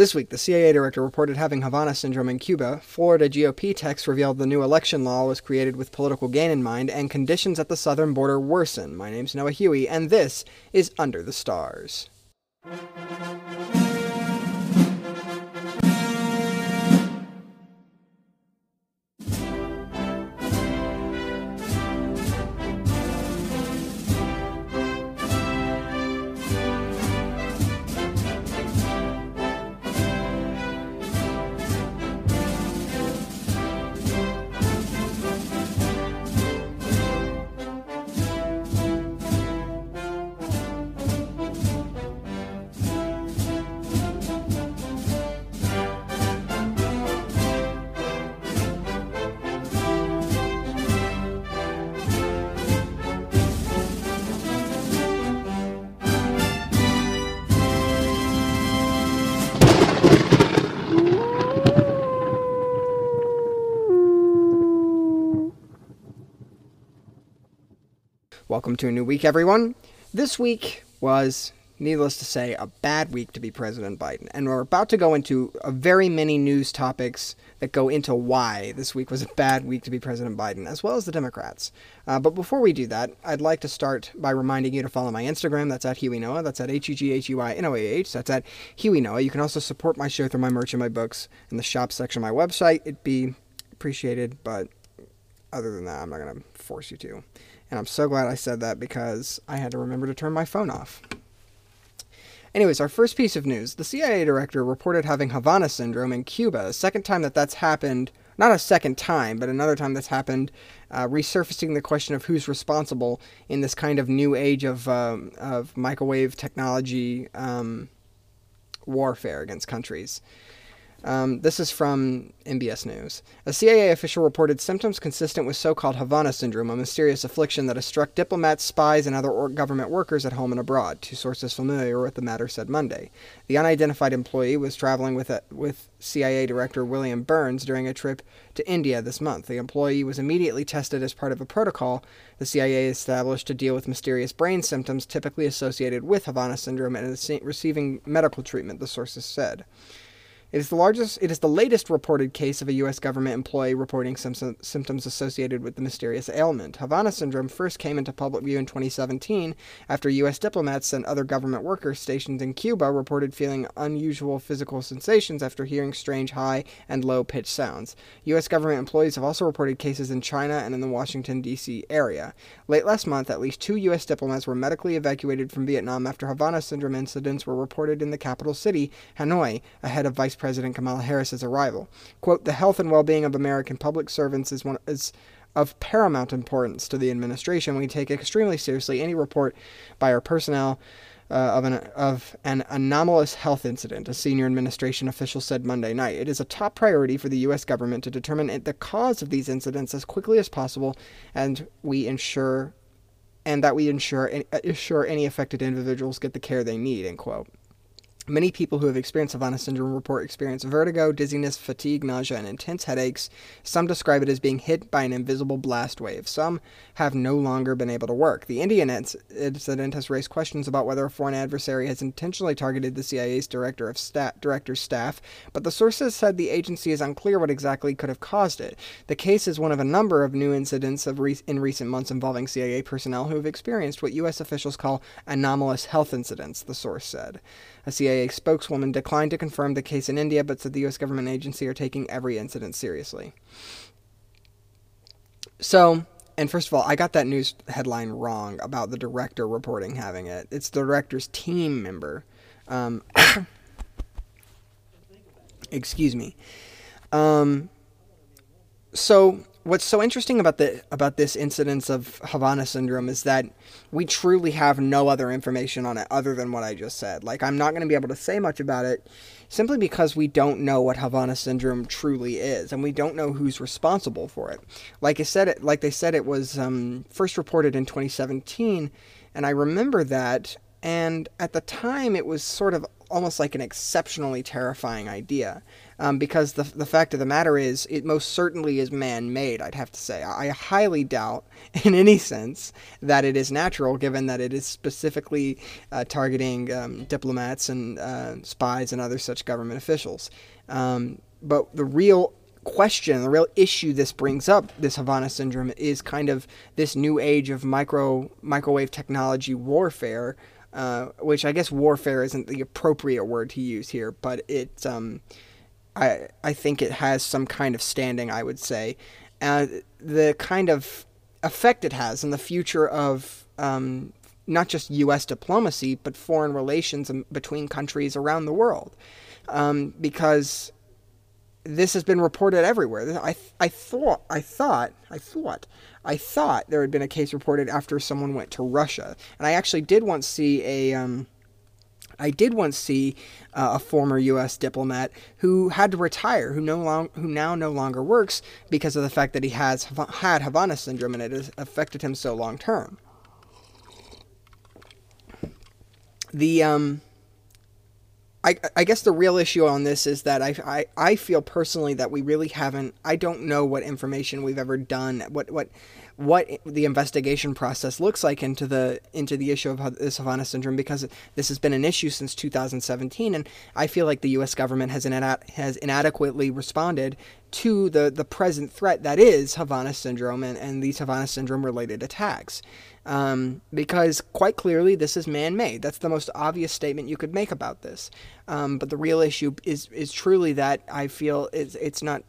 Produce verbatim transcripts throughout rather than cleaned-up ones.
This week, the C I A director reported having Havana Syndrome in Cuba. Florida G O P texts revealed the new election law was created with political gain in mind, and conditions at the southern border worsen. My name's Noah Huey, and this is Under the Stars. Welcome to a new week, everyone. This week was, needless to say, a bad week to be President Biden. And we're about to go into a very many news topics that go into why this week was a bad week to be President Biden, as well as the Democrats. Uh, but before we do that, I'd like to start by reminding you to follow my Instagram. That's at Huey Noah. That's at H E G H E Y N O A H. That's at Huey Noah. You can also support my show through my merch and my books in the shop section of my website. It'd be appreciated, but other than that, I'm not going to force you to. And I'm so glad I said that because I had to remember to turn my phone off. Anyways, our first piece of news. The C I A director reported having Havana Syndrome in Cuba. The second time that that's happened, not a second time, but another time that's happened, uh, resurfacing the question of who's responsible in this kind of new age of, um, of microwave technology um, warfare against countries. Um, this is from M B S News. A C I A official reported symptoms consistent with so-called Havana Syndrome, a mysterious affliction that has struck diplomats, spies, and other or- government workers at home and abroad, two sources familiar with the matter said Monday. The unidentified employee was traveling with, a- with C I A Director William Burns during a trip to India this month. The employee was immediately tested as part of a protocol the C I A established to deal with mysterious brain symptoms typically associated with Havana Syndrome and is receiving medical treatment, the sources said. It is the largest. It is the latest reported case of a U S government employee reporting some symptoms associated with the mysterious ailment. Havana Syndrome first came into public view in twenty seventeen after U S diplomats and other government workers stationed in Cuba reported feeling unusual physical sensations after hearing strange high and low-pitched sounds. U S government employees have also reported cases in China and in the Washington, D C area. Late last month, at least two U S diplomats were medically evacuated from Vietnam after Havana Syndrome incidents were reported in the capital city, Hanoi, ahead of Vice President Kamala Harris's arrival. Quote, the health and well-being of American public servants is one is of paramount importance to the administration. We take extremely seriously any report by our personnel uh, of an of an anomalous health incident, a senior administration official said Monday night. It is a top priority for the U S government to determine the cause of these incidents as quickly as possible, and we ensure and that we ensure assure any affected individuals get the care they need, end quote. Many people who have experienced Havana Syndrome report experience vertigo, dizziness, fatigue, nausea, and intense headaches. Some describe it as being hit by an invisible blast wave. Some have no longer been able to work. The Indian incident has raised questions about whether a foreign adversary has intentionally targeted the C I A's director of sta- director's staff, but the sources said the agency is unclear what exactly could have caused it. The case is one of a number of new incidents of re- in recent months involving C I A personnel who have experienced what U S officials call anomalous health incidents, the source said. A C I A spokeswoman declined to confirm the case in India, but said the U S government agency are taking every incident seriously. So, and first of all, I got that news headline wrong about the director reporting having it. It's the director's team member. Um, excuse me. Um, so, what's so interesting about the about this incidence of Havana Syndrome is that we truly have no other information on it other than what I just said. Like, I'm not going to be able to say much about it simply because we don't know what Havana Syndrome truly is, and we don't know who's responsible for it. Like I said, it like they said, it was um, first reported in twenty seventeen, and I remember that. And at the time, it was sort of almost like an exceptionally terrifying idea, um, because the the fact of the matter is it most certainly is man-made, I'd have to say. I highly doubt in any sense that it is natural, given that it is specifically uh, targeting um, diplomats and uh, spies and other such government officials. Um, but the real question, the real issue this brings up, this Havana Syndrome, is kind of this new age of micro microwave technology warfare, uh, which I guess warfare isn't the appropriate word to use here, but it, um, I I think it has some kind of standing, I would say. Uh, the kind of effect it has on the future of um, not just U S diplomacy, but foreign relations between countries around the world, um, because this has been reported everywhere. I, I thought, I thought, I thought, I thought there had been a case reported after someone went to Russia. And I actually did once see a, um, I did once see uh, a former U S diplomat who had to retire, who no long, who now no longer works because of the fact that he has had Havana Syndrome and it has affected him so long term. The, um... I, I guess the real issue on this is that I, I, I feel personally that we really haven't, I don't know what information we've ever done, what what what the investigation process looks like into the into the issue of this Havana Syndrome, because this has been an issue since two thousand seventeen, and I feel like the U S government has inad, has inadequately responded to the, the present threat that is Havana Syndrome and, and these Havana Syndrome-related attacks. Um, because quite clearly this is man-made. That's the most obvious statement you could make about this. Um, but the real issue is is truly that I feel it's, it's not...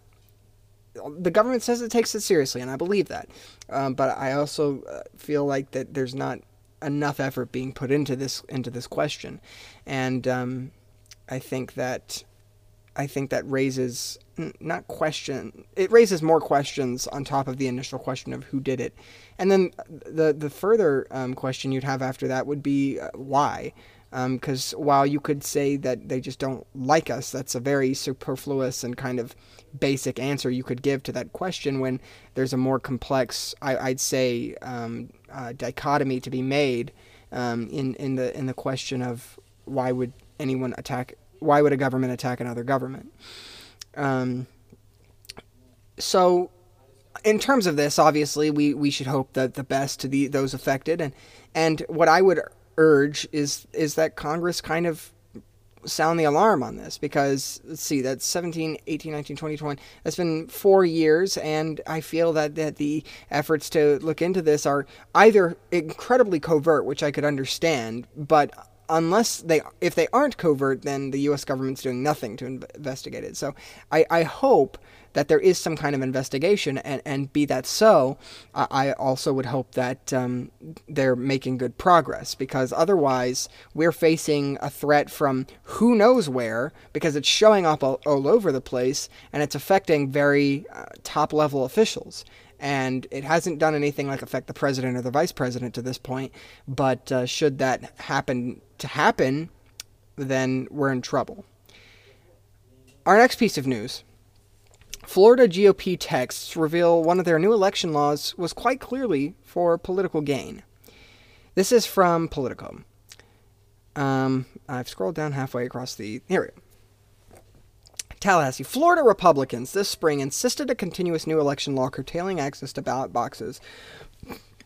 The government says it takes it seriously, and I believe that. Um, but I also feel like that there's not enough effort being put into this into this question. And um, I think that... I think that raises, not question, it raises more questions on top of the initial question of who did it. And then the the further um, question you'd have after that would be uh, why? Because um, while you could say that they just don't like us, that's a very superfluous and kind of basic answer you could give to that question when there's a more complex, I, I'd say, um, uh, dichotomy to be made um, in, in the in the question of why would anyone attack Why would a government attack another government? Um, so, in terms of this, obviously, we, we should hope that the best to the those affected. And and what I would urge is is that Congress kind of sound the alarm on this, because, let's see, that's seventeen, eighteen, nineteen, twenty, twenty-one. That's been four years, and I feel that, that the efforts to look into this are either incredibly covert, which I could understand, but... Unless they, if they aren't covert, then the U S government's doing nothing to investigate it. So I, I hope that there is some kind of investigation, and, and be that so, uh, I also would hope that um, they're making good progress, because otherwise we're facing a threat from who knows where, because it's showing up all, all over the place, and it's affecting very uh, top-level officials. And it hasn't done anything like affect the president or the vice president to this point, but uh, should that happen to happen, then we're in trouble. Our next piece of news. Florida G O P texts reveal one of their new election laws was quite clearly for political gain. This is from Politico. Um, I've scrolled down halfway across the area. Tallahassee, Florida Republicans this spring insisted a continuous new election law curtailing access to ballot boxes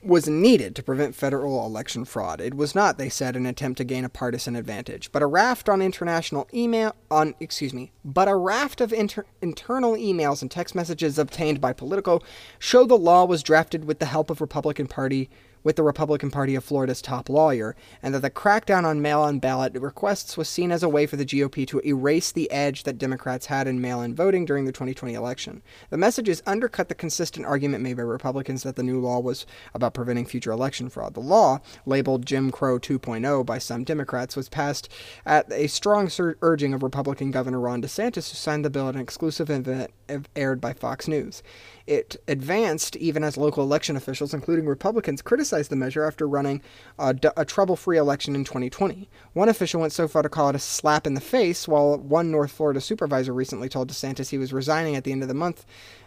was needed to prevent federal election fraud. It was not, they said, an attempt to gain a partisan advantage, but a raft on international email on excuse me, but a raft of inter, internal emails and text messages obtained by Politico show the law was drafted with the help of Republican Party with the Republican Party of Florida's top lawyer, and that the crackdown on mail-in ballot requests was seen as a way for the G O P to erase the edge that Democrats had in mail-in voting during the twenty twenty election. The messages undercut the consistent argument made by Republicans that the new law was about preventing future election fraud. The law, labeled Jim Crow two point oh by some Democrats, was passed at a strong sur- urging of Republican Governor Ron DeSantis, who signed the bill at an exclusive event aired by Fox News. It advanced even as local election officials, including Republicans, criticized the measure after running a, a trouble-free election in twenty twenty. One official went so far to call it a slap in the face, while one North Florida supervisor recently told DeSantis he was resigning at the end of the month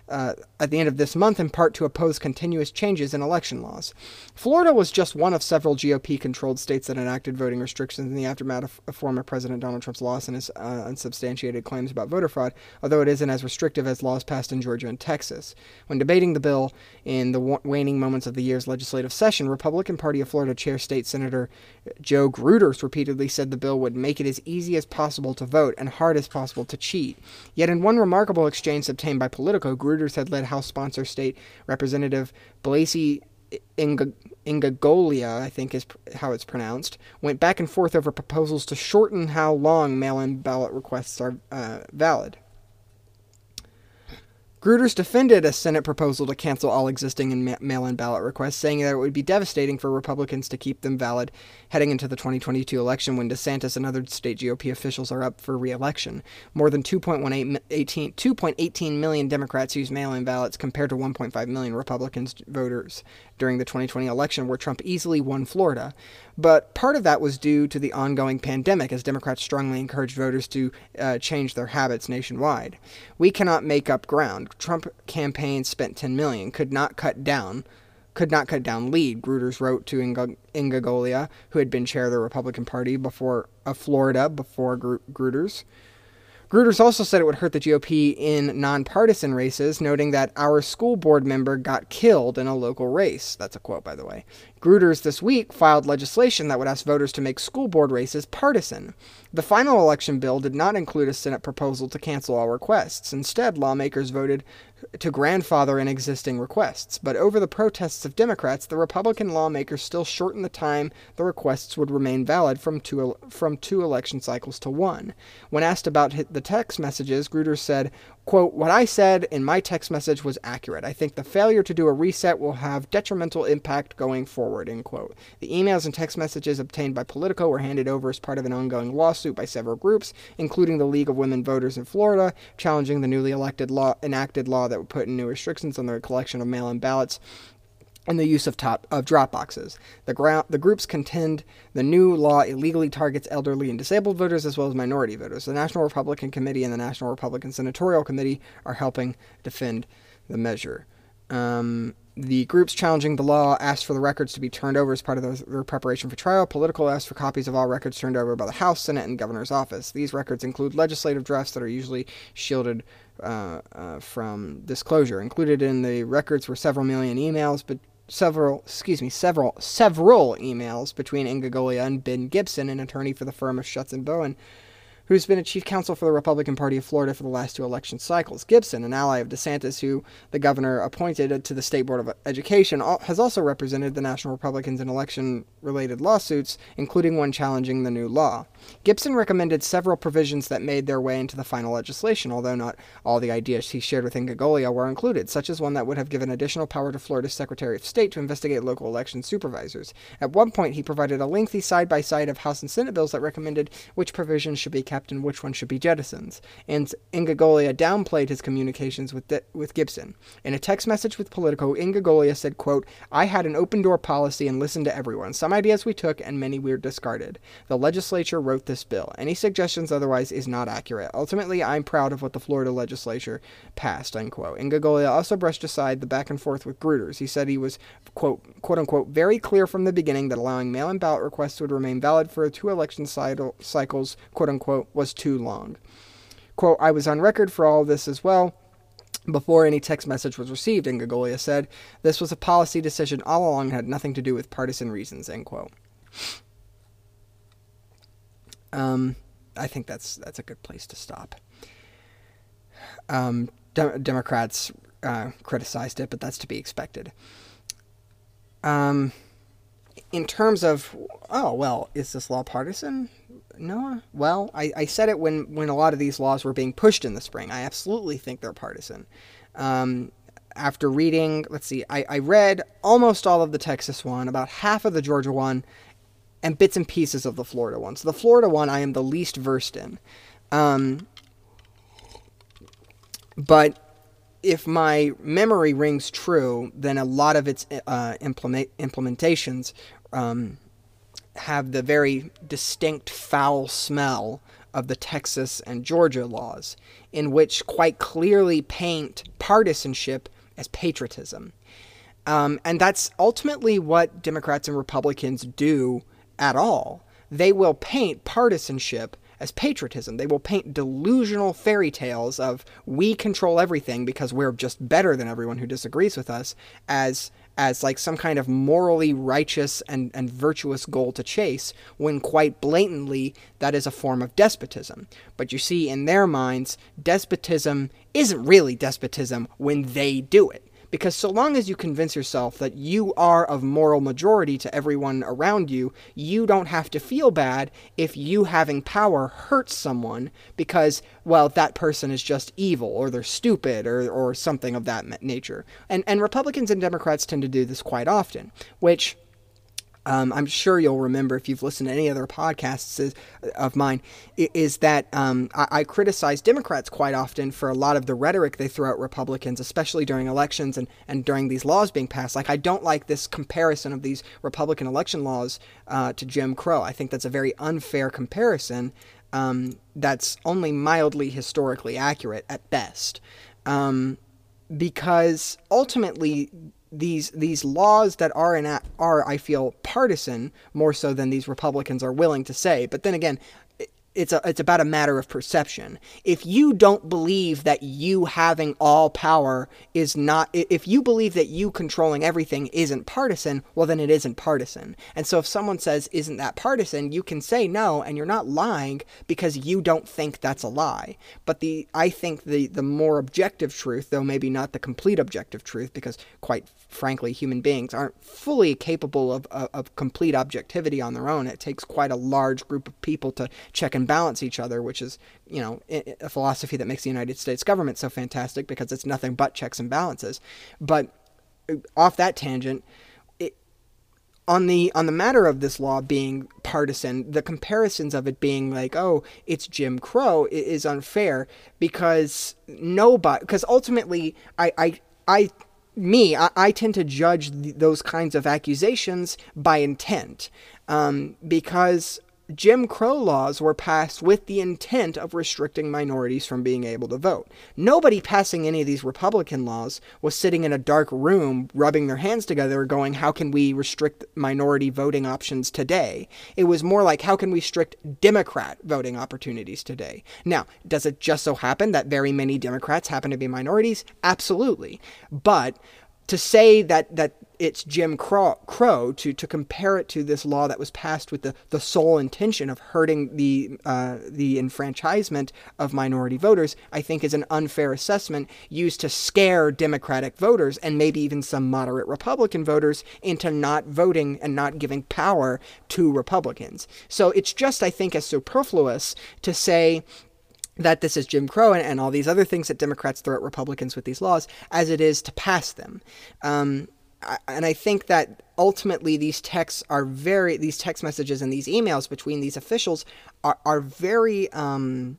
uh, at the end of this month, in part to oppose continuous changes in election laws. Florida was just one of several G O P-controlled states that enacted voting restrictions in the aftermath of, of former President Donald Trump's loss and his uh, unsubstantiated claims about voter fraud, although it isn't as restrictive as laws passed in Georgia and Texas. When debating the bill in the wa- waning moments of the year's legislative session, Republican Party of Florida Chair State Senator Joe Gruters repeatedly said the bill would make it as easy as possible to vote and hard as possible to cheat. Yet in one remarkable exchange obtained by Politico, Gruters had led House sponsor State Representative Blaise Ingoglia, I think is how it's pronounced, went back and forth over proposals to shorten how long mail-in ballot requests are uh, valid. Gruters defended a Senate proposal to cancel all existing ma- mail-in ballot requests, saying that it would be devastating for Republicans to keep them valid heading into the twenty twenty-two election when DeSantis and other state G O P officials are up for re-election. More than two point one eight, eighteen, two point one eight million Democrats used mail-in ballots compared to one point five million Republicans voters during the twenty twenty election, where Trump easily won Florida. But part of that was due to the ongoing pandemic, as Democrats strongly encouraged voters to uh, change their habits nationwide. We cannot make up ground. Trump campaign spent ten million dollars, could not cut down, could not cut down lead, Gruters wrote to Ingoglia, who had been chair of the Republican Party before of Florida before Gruters. Gruters also said it would hurt the G O P in nonpartisan races, noting that our school board member got killed in a local race. That's a quote, by the way. Gruters this week filed legislation that would ask voters to make school board races partisan. The final election bill did not include a Senate proposal to cancel all requests. Instead, lawmakers voted to grandfather in existing requests. But over the protests of Democrats, the Republican lawmakers still shortened the time the requests would remain valid from two, from two election cycles to one. When asked about the text messages, Gruters said, quote, "What I said in my text message was accurate. I think the failure to do a reset will have detrimental impact going forward," end quote. The emails and text messages obtained by Politico were handed over as part of an ongoing lawsuit by several groups, including the League of Women Voters in Florida, challenging the newly elected law, enacted law that would put in new restrictions on the collection of mail-in ballots and the use of, top, of drop boxes. The, ground, the groups contend the new law illegally targets elderly and disabled voters as well as minority voters. The National Republican Committee and the National Republican Senatorial Committee are helping defend the measure. Um, the groups challenging the law asked for the records to be turned over as part of those, their preparation for trial. Politico asked for copies of all records turned over by the House, Senate, and Governor's Office. These records include legislative drafts that are usually shielded uh, uh, from disclosure. Included in the records were several million emails, but Several, excuse me, several, several emails between Ingoglia and Ben Gibson, an attorney for the firm of Schutz and Bowen, who's been a chief counsel for the Republican Party of Florida for the last two election cycles. Gibson, an ally of DeSantis, who the governor appointed to the State Board of Education, has also represented the National Republicans in election-related lawsuits, including one challenging the new law. Gibson recommended several provisions that made their way into the final legislation, although not all the ideas he shared with Ingoglia were included, such as one that would have given additional power to Florida's Secretary of State to investigate local election supervisors. At one point, he provided a lengthy side-by-side of House and Senate bills that recommended which provisions should be kept and which one should be jettisons, and Ingoglia downplayed his communications with, De- with Gibson. In a text message with Politico, Ingoglia said, quote, "I had an open-door policy and listened to everyone. Some ideas we took and many we discarded. The legislature wrote this bill. Any suggestions otherwise is not accurate. Ultimately, I'm proud of what the Florida legislature passed," unquote. Ingoglia also brushed aside the back and forth with Gruters. He said he was, quote, quote unquote, "very clear from the beginning that allowing mail-in ballot requests would remain valid for two election cycles, quote unquote, was too long. Quote, "I was on record for all this as well before any text message was received," Ingoglia said. "This was a policy decision all along and had nothing to do with partisan reasons," end quote. Um, I think that's that's a good place to stop. Um, de- Democrats uh, criticized it, but that's to be expected. Um, in terms of, oh, well, is this law partisan, Noah? Well, I, I said it when, when a lot of these laws were being pushed in the spring. I absolutely think they're partisan. Um, after reading, let's see, I, I read almost all of the Texas one, about half of the Georgia one, and bits and pieces of the Florida one. So the Florida one I am the least versed in. Um, but if my memory rings true, then a lot of its uh, implement- implementations um, have the very distinct foul smell of the Texas and Georgia laws, in which quite clearly paint partisanship as patriotism. Um, and that's ultimately what Democrats and Republicans do at all. They will paint partisanship as patriotism. They will paint delusional fairy tales of we control everything because we're just better than everyone who disagrees with us as as like some kind of morally righteous and, and virtuous goal to chase, when quite blatantly that is a form of despotism. But you see, in their minds, despotism isn't really despotism when they do it. Because so long as you convince yourself that you are of moral majority to everyone around you, you don't have to feel bad if you having power hurts someone because, well, that person is just evil or they're stupid or, or something of that nature. And, and Republicans and Democrats tend to do this quite often, which... Um, I'm sure you'll remember if you've listened to any other podcasts is, of mine, is that um, I, I criticize Democrats quite often for a lot of the rhetoric they throw at Republicans, especially during elections and, and during these laws being passed. Like, I don't like this comparison of these Republican election laws uh, to Jim Crow. I think that's a very unfair comparison um, that's only mildly historically accurate at best, um, because ultimately... These these laws that are, in, are, I feel, partisan more so than these Republicans are willing to say. But then again, it's a, it's about a matter of perception. If you don't believe that you having all power is not... If you believe that you controlling everything isn't partisan, well, then it isn't partisan. And so if someone says, isn't that partisan, you can say no, and you're not lying because you don't think that's a lie. But the I think the, the more objective truth, though maybe not the complete objective truth, because quite frankly, human beings aren't fully capable of, of, of complete objectivity on their own. It takes quite a large group of people to check and balance each other, which is, you know, a philosophy that makes the United States government so fantastic because it's nothing but checks and balances. But off that tangent, it, on the on the matter of this law being partisan, the comparisons of it being like, oh, it's Jim Crow is unfair because nobody, because ultimately, I, I, I me, I, I tend to judge th- those kinds of accusations by intent, um, because Jim Crow laws were passed with the intent of restricting minorities from being able to vote. Nobody passing any of these Republican laws was sitting in a dark room rubbing their hands together going, how can we restrict minority voting options today? It was more like, how can we restrict Democrat voting opportunities today? Now, does it just so happen that very many Democrats happen to be minorities? Absolutely. But to say that that it's Jim Crow, Crow to, to compare it to this law that was passed with the, the sole intention of hurting the uh, the enfranchisement of minority voters, I think is an unfair assessment used to scare Democratic voters and maybe even some moderate Republican voters into not voting and not giving power to Republicans. So it's just, I think, as superfluous to say that this is Jim Crow and, and all these other things that Democrats throw at Republicans with these laws as it is to pass them. Um, And I think that ultimately these texts are very, these text messages and these emails between these officials are, are very, um,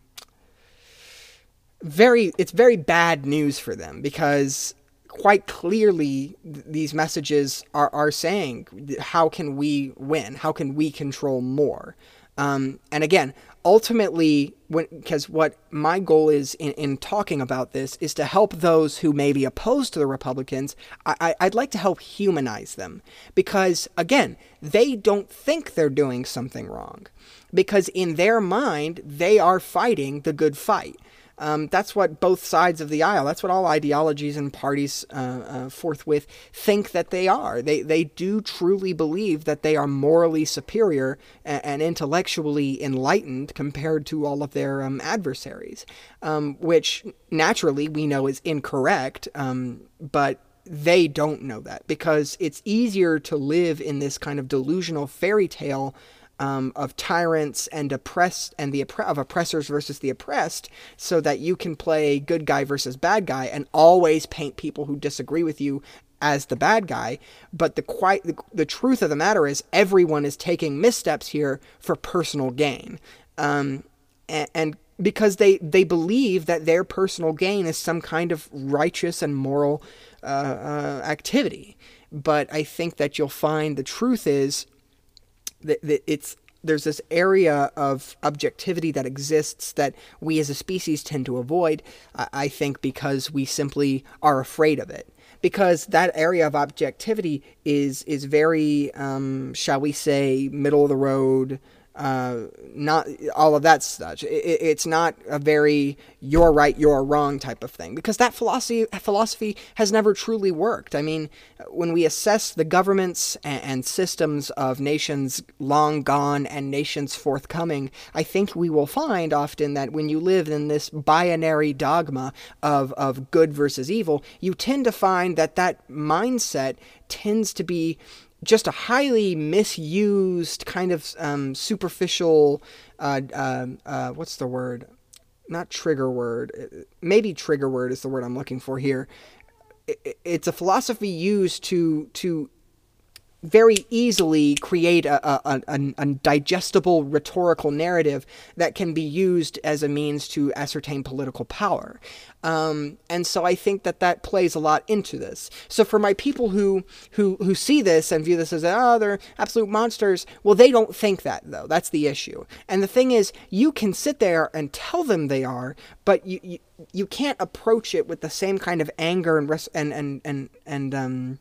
very, it's very bad news for them because quite clearly th- these messages are, are saying, how can we win? How can we control more? Um, and again, ultimately, because what my goal is in, in talking about this is to help those who may be opposed to the Republicans. I, I'd like to help humanize them because, again, they don't think they're doing something wrong because in their mind, they are fighting the good fight. Um, that's what both sides of the aisle, that's what all ideologies and parties uh, uh, forthwith think that they are. They they do truly believe that they are morally superior and, and intellectually enlightened compared to all of their um, adversaries, um, which naturally we know is incorrect, um, but they don't know that because it's easier to live in this kind of delusional fairy tale Um, of tyrants and oppressed and the opp- of oppressors versus the oppressed so that you can play good guy versus bad guy and always paint people who disagree with you as the bad guy. But the quite the, the truth of the matter is everyone is taking missteps here for personal gain. Um, and, and because they, they believe that their personal gain is some kind of righteous and moral uh, uh, activity. But I think that you'll find the truth is that it's there's this area of objectivity that exists that we as a species tend to avoid, uh, I think, because we simply are afraid of it. Because that area of objectivity is is very, um, shall we say, middle of the road, uh, not all of that stuff. It, it's not a very you're right, you're wrong type of thing. Because that philosophy philosophy has never truly worked. I mean, when we assess the governments and, and systems of nations long gone and nations forthcoming, I think we will find often that when you live in this binary dogma of, of good versus evil, you tend to find that that mindset tends to be just a highly misused kind of um, superficial, uh, uh, uh, what's the word? Not trigger word. Maybe trigger word is the word I'm looking for here. It's a philosophy used to to very easily create a, a, a, a digestible rhetorical narrative that can be used as a means to ascertain political power. Um, and so I think that that plays a lot into this. So for my people who who who see this and view this as, oh, they're absolute monsters, well, they don't think that, though. That's the issue. And the thing is, you can sit there and tell them they are, but you you, you can't approach it with the same kind of anger and res- and and and and um.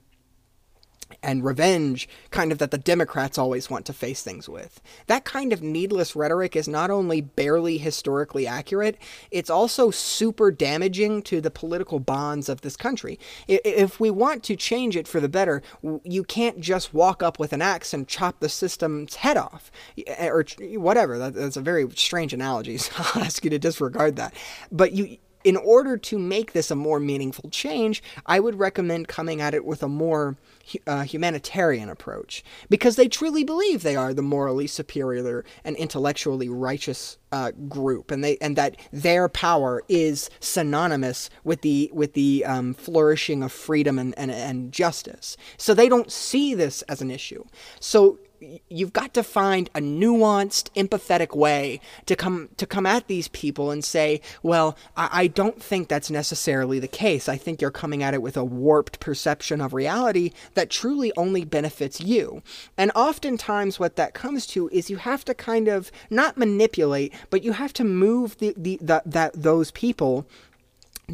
and revenge kind of that the Democrats always want to face things with. That kind of needless rhetoric is not only barely historically accurate, it's also super damaging to the political bonds of this country. If we want to change it for the better, you can't just walk up with an axe and chop the system's head off, or whatever. That's a very strange analogy, so I'll ask you to disregard that. But you... in order to make this a more meaningful change, I would recommend coming at it with a more uh, humanitarian approach, because they truly believe they are the morally superior and intellectually righteous uh, group, and they and that their power is synonymous with the with the um, flourishing of freedom and, and and justice. So they don't see this as an issue. So you've got to find a nuanced, empathetic way to come to come at these people and say, well, I, I don't think that's necessarily the case. I think you're coming at it with a warped perception of reality that truly only benefits you. And oftentimes what that comes to is you have to kind of not manipulate, but you have to move the, the, the that those people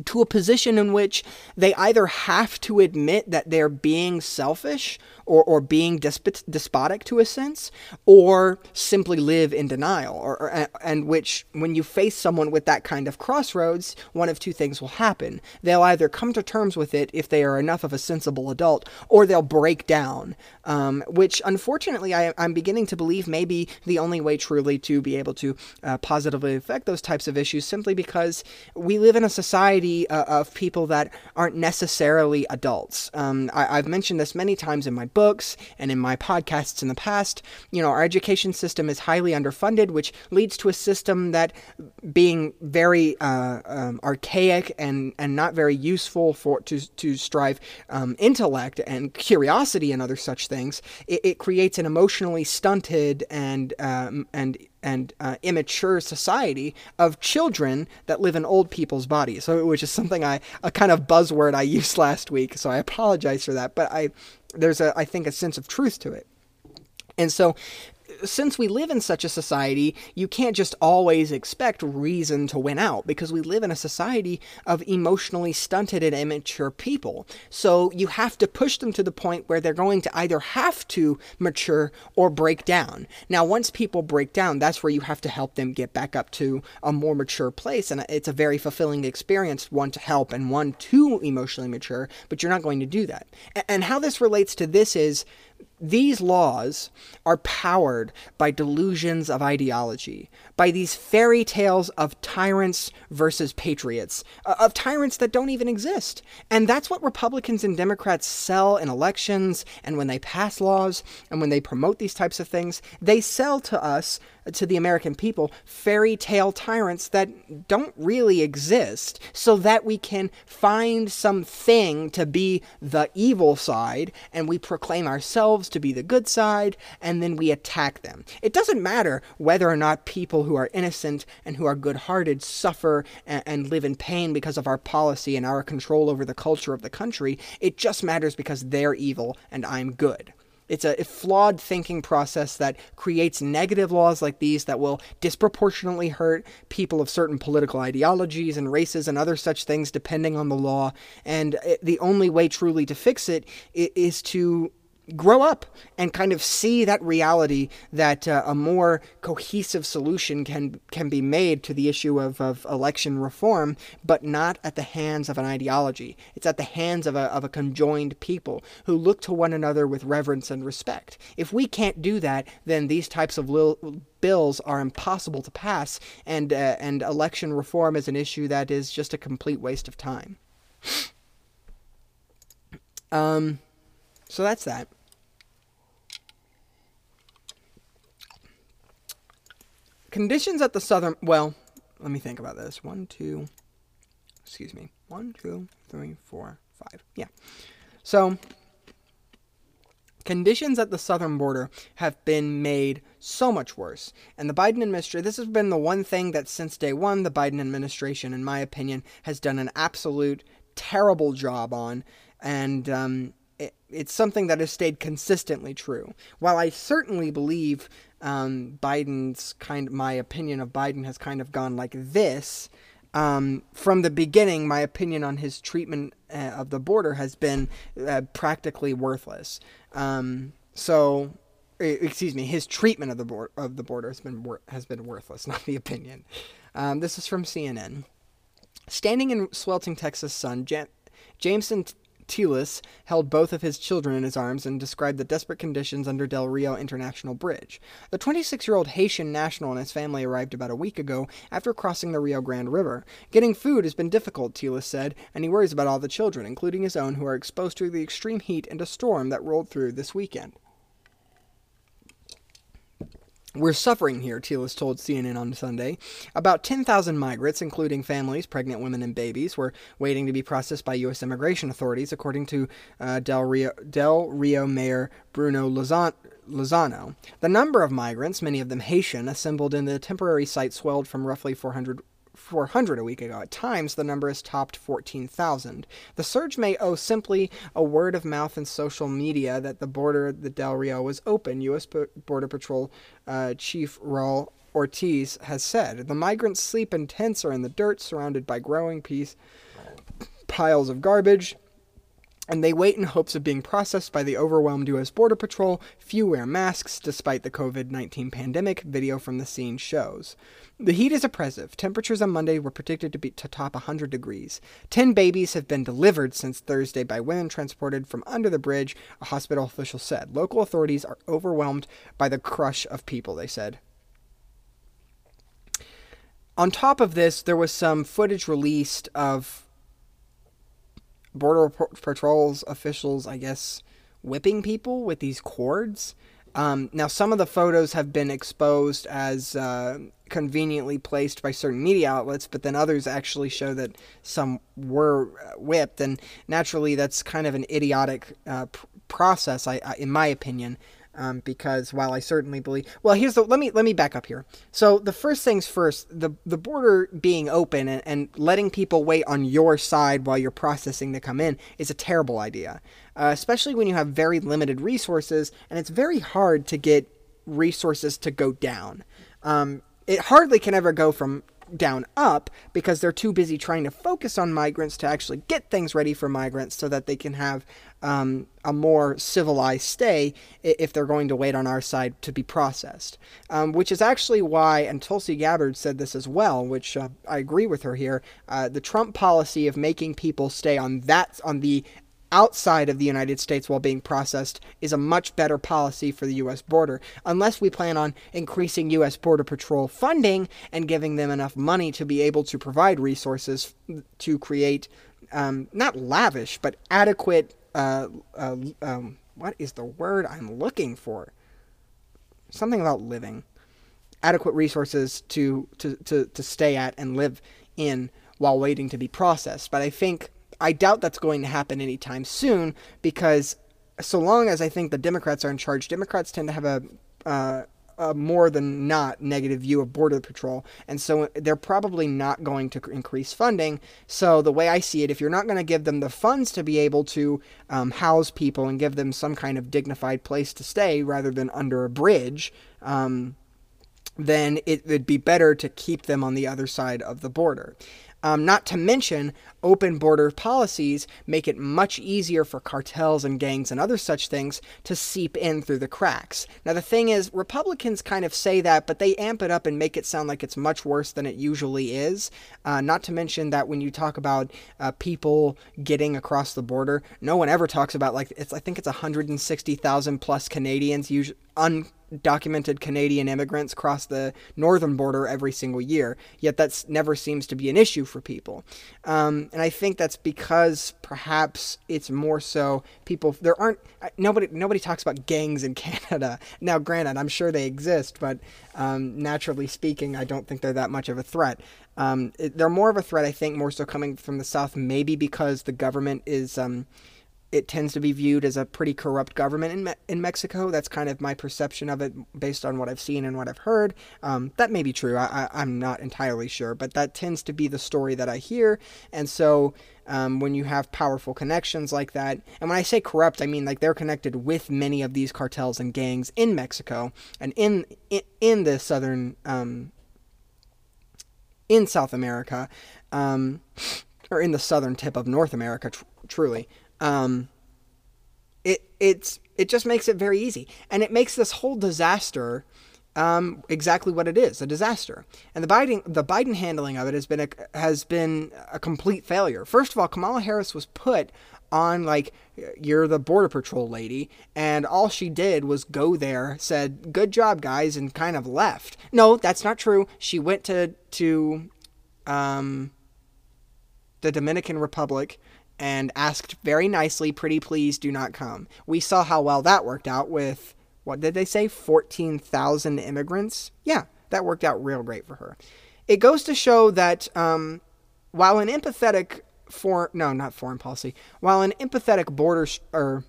to a position in which they either have to admit that they're being selfish or, or being despot- despotic to a sense, or simply live in denial. Or, or and which, when you face someone with that kind of crossroads, one of two things will happen. They'll either come to terms with it if they are enough of a sensible adult, or they'll break down, um, which unfortunately I, I'm beginning to believe may be the only way truly to be able to uh, positively affect those types of issues, simply because we live in a society of people that aren't necessarily adults. Um, I, I've mentioned this many times in my books and in my podcasts in the past. You know, our education system is highly underfunded, which leads to a system that, being very uh, um, archaic and, and not very useful for to to strive um, intellect and curiosity and other such things, it, it creates an emotionally stunted and um, and and uh, immature society of children that live in old people's bodies, so, which is something I, a kind of buzzword I used last week, so I apologize for that, but I, there's a, I think, a sense of truth to it. And so, since we live in such a society, you can't just always expect reason to win out, because we live in a society of emotionally stunted and immature people. So you have to push them to the point where they're going to either have to mature or break down. Now, once people break down, that's where you have to help them get back up to a more mature place. And it's a very fulfilling experience, one to help and one to emotionally mature, but you're not going to do that. And how this relates to this is, these laws are powered by delusions of ideology, by these fairy tales of tyrants versus patriots, of tyrants that don't even exist. And that's what Republicans and Democrats sell in elections, and when they pass laws, and when they promote these types of things, they sell to us, to the American people, fairy tale tyrants that don't really exist, so that we can find something to be the evil side, and we proclaim ourselves to be the good side, and then we attack them. It doesn't matter whether or not people who are innocent and who are good-hearted suffer and, and live in pain because of our policy and our control over the culture of the country. It just matters because they're evil and I'm good. It's a flawed thinking process that creates negative laws like these that will disproportionately hurt people of certain political ideologies and races and other such things depending on the law. And the only way truly to fix it is to grow up and kind of see that reality that uh, a more cohesive solution can can be made to the issue of, of election reform, but not at the hands of an ideology. It's at the hands of a, of a conjoined people who look to one another with reverence and respect. If we can't do that, then these types of little bills are impossible to pass, and uh, and election reform is an issue that is just a complete waste of time. um... So that's that. Conditions at the southern... Well, let me think about this. One, two... Excuse me. One, two, three, four, five. Yeah. So, conditions at the southern border have been made so much worse. And the Biden administration... This has been the one thing that since day one, the Biden administration, in my opinion, has done an absolute terrible job on. And, um... it's something that has stayed consistently true. While I certainly believe um, Biden's kind, my opinion of Biden has kind of gone like this, um, from the beginning, my opinion on his treatment uh, of the border has been uh, practically worthless. Um, so, excuse me, his treatment of the border of the border has been wor- has been worthless, not the opinion. Um, this is from C N N. Standing in sweltering Texas sun, Jan- Jameson. T- Telis held both of his children in his arms and described the desperate conditions under Del Rio International Bridge. The twenty-six-year-old Haitian national and his family arrived about a week ago after crossing the Rio Grande River. Getting food has been difficult, Telis said, and he worries about all the children, including his own, who are exposed to the extreme heat and a storm that rolled through this weekend. We're suffering here, Telis told C N N on Sunday. About ten thousand migrants, including families, pregnant women, and babies, were waiting to be processed by U S immigration authorities, according to uh, Del Rio, Del Rio Mayor Bruno Lozano. Lozano. The number of migrants, many of them Haitian, assembled in the temporary site swelled from roughly four hundred a week ago. At times, the number has topped fourteen thousand. The surge may owe simply a word of mouth and social media that the border at the Del Rio was open, U S Border Patrol uh, Chief Raul Ortiz has said. The migrants sleep in tents or in the dirt, surrounded by growing piece piles of garbage, and they wait in hopes of being processed by the overwhelmed U S Border Patrol. Few wear masks, despite the COVID nineteen pandemic, video from the scene shows. The heat is oppressive. Temperatures on Monday were predicted to be to top one hundred degrees. Ten babies have been delivered since Thursday by women transported from under the bridge, a hospital official said. Local authorities are overwhelmed by the crush of people, they said. On top of this, there was some footage released of Border Patrol's officials, I guess, whipping people with these cords. Um, now, some of the photos have been exposed as uh, conveniently placed by certain media outlets, but then others actually show that some were whipped. And naturally, that's kind of an idiotic uh, pr- process, I, I, in my opinion, um, because while I certainly believe... Well, here's the... Let me let me back up here. So, the first things first, the, the border being open and, and letting people wait on your side while you're processing to come in is a terrible idea. Uh, especially when you have very limited resources, and it's very hard to get resources to go down. Um, it hardly can ever go from down up because they're too busy trying to focus on migrants to actually get things ready for migrants so that they can have um, a more civilized stay if they're going to wait on our side to be processed. Um, which is actually why, and Tulsi Gabbard said this as well, which uh, I agree with her here, uh, the Trump policy of making people stay on that, on the outside of the United States while being processed is a much better policy for the U S border, unless we plan on increasing U S Border Patrol funding and giving them enough money to be able to provide resources to create, um, not lavish, but adequate, uh, uh, um, what is the word I'm looking for? Something about living. Adequate resources to, to, to, to stay at and live in while waiting to be processed. But I think I doubt that's going to happen anytime soon, because so long as I think the Democrats are in charge, Democrats tend to have a uh, a more than not negative view of Border Patrol, and so they're probably not going to increase funding. So the way I see it, if you're not going to give them the funds to be able to um, house people and give them some kind of dignified place to stay rather than under a bridge, um, then it would be better to keep them on the other side of the border. Um, not to mention, open border policies make it much easier for cartels and gangs and other such things to seep in through the cracks. Now, the thing is, Republicans kind of say that, but they amp it up and make it sound like it's much worse than it usually is. Uh, not to mention that when you talk about uh, people getting across the border, no one ever talks about, like, it's I think it's one hundred sixty thousand plus Canadians, usually un. documented Canadian immigrants cross the northern border every single year, yet that never seems to be an issue for people. Um, and I think that's because perhaps it's more so people, there aren't, nobody nobody talks about gangs in Canada. Now, granted, I'm sure they exist, but um, naturally speaking, I don't think they're that much of a threat. Um, it, they're more of a threat, I think, more so coming from the South, maybe because the government is... Um, It tends to be viewed as a pretty corrupt government in Me- in Mexico. That's kind of my perception of it based on what I've seen and what I've heard. Um, that may be true. I- I- I'm not entirely sure, but that tends to be the story that I hear. And so um, when you have powerful connections like that, and when I say corrupt, I mean like they're connected with many of these cartels and gangs in Mexico and in in, in the southern um, in South America, um, or in the southern tip of North America, tr- truly. Um, it, it's, it just makes it very easy, and it makes this whole disaster, um, exactly what it is, a disaster. And the Biden, the Biden handling of it has been, a, has been a complete failure. First of all, Kamala Harris was put on like, you're the Border Patrol lady, and all she did was go there, said, good job guys, and kind of left. No, that's not true. She went to, to, um, the Dominican Republic, and asked very nicely, pretty please do not come. We saw how well that worked out with, what did they say, fourteen thousand immigrants? Yeah, that worked out real great for her. It goes to show that um, while an empathetic for no, not foreign policy, while an empathetic border, or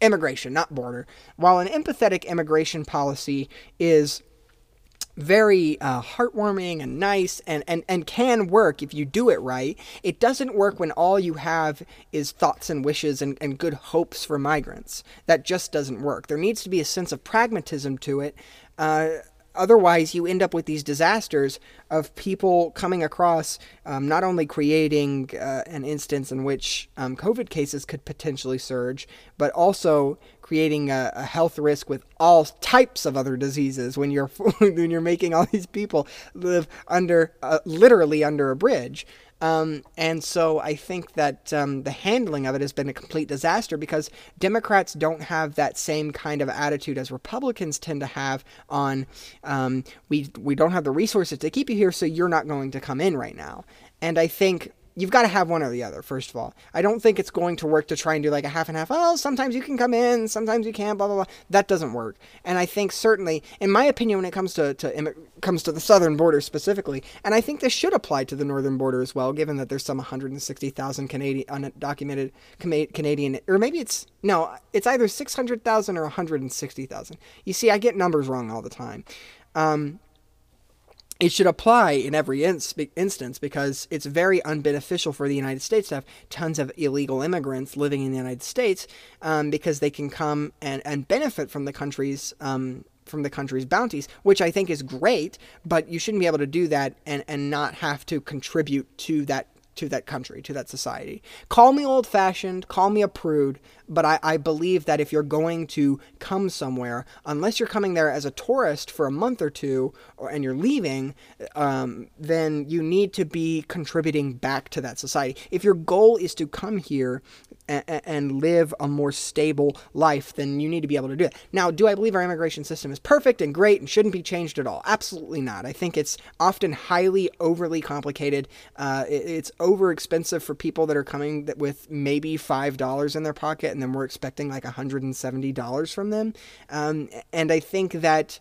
immigration, not border, while an empathetic immigration policy is very uh, heartwarming and nice and, and, and can work if you do it right, it doesn't work when all you have is thoughts and wishes and, and good hopes for migrants. That just doesn't work. There needs to be a sense of pragmatism to it. Uh, otherwise, you end up with these disasters of people coming across, um, not only creating uh, an instance in which um, COVID cases could potentially surge, but also creating a, a health risk with all types of other diseases when you're when you're making all these people live under uh, literally under a bridge. Um, and so I think that um, the handling of it has been a complete disaster because Democrats don't have that same kind of attitude as Republicans tend to have on um, we we don't have the resources to keep you here, so you're not going to come in right now. And I think you've got to have one or the other, first of all. I don't think it's going to work to try and do like a half and half. Oh, sometimes you can come in, sometimes you can't, blah, blah, blah. That doesn't work. And I think certainly, in my opinion, when it comes to, to im- comes to the southern border specifically, and I think this should apply to the northern border as well, given that there's some one hundred sixty thousand Canadian undocumented Canadian, or maybe it's, no, it's either six hundred thousand or one hundred sixty thousand. You see, I get numbers wrong all the time. Um... It should apply in every ins- instance because it's very unbeneficial for the United States to have tons of illegal immigrants living in the United States um, because they can come and, and benefit from the country's um, from the country's bounties, which I think is great. But you shouldn't be able to do that and, and not have to contribute to that to that country, to that society. Call me old-fashioned, call me a prude, but I, I believe that if you're going to come somewhere, unless you're coming there as a tourist for a month or two, or, and you're leaving, um, then you need to be contributing back to that society. If your goal is to come here and, and live a more stable life, then you need to be able to do it. Now, do I believe our immigration system is perfect and great and shouldn't be changed at all? Absolutely not. I think it's often highly, overly complicated. Uh, it, it's over expensive for people that are coming with maybe five dollars in their pocket, and then we're expecting like one hundred seventy dollars from them. Um, and I think that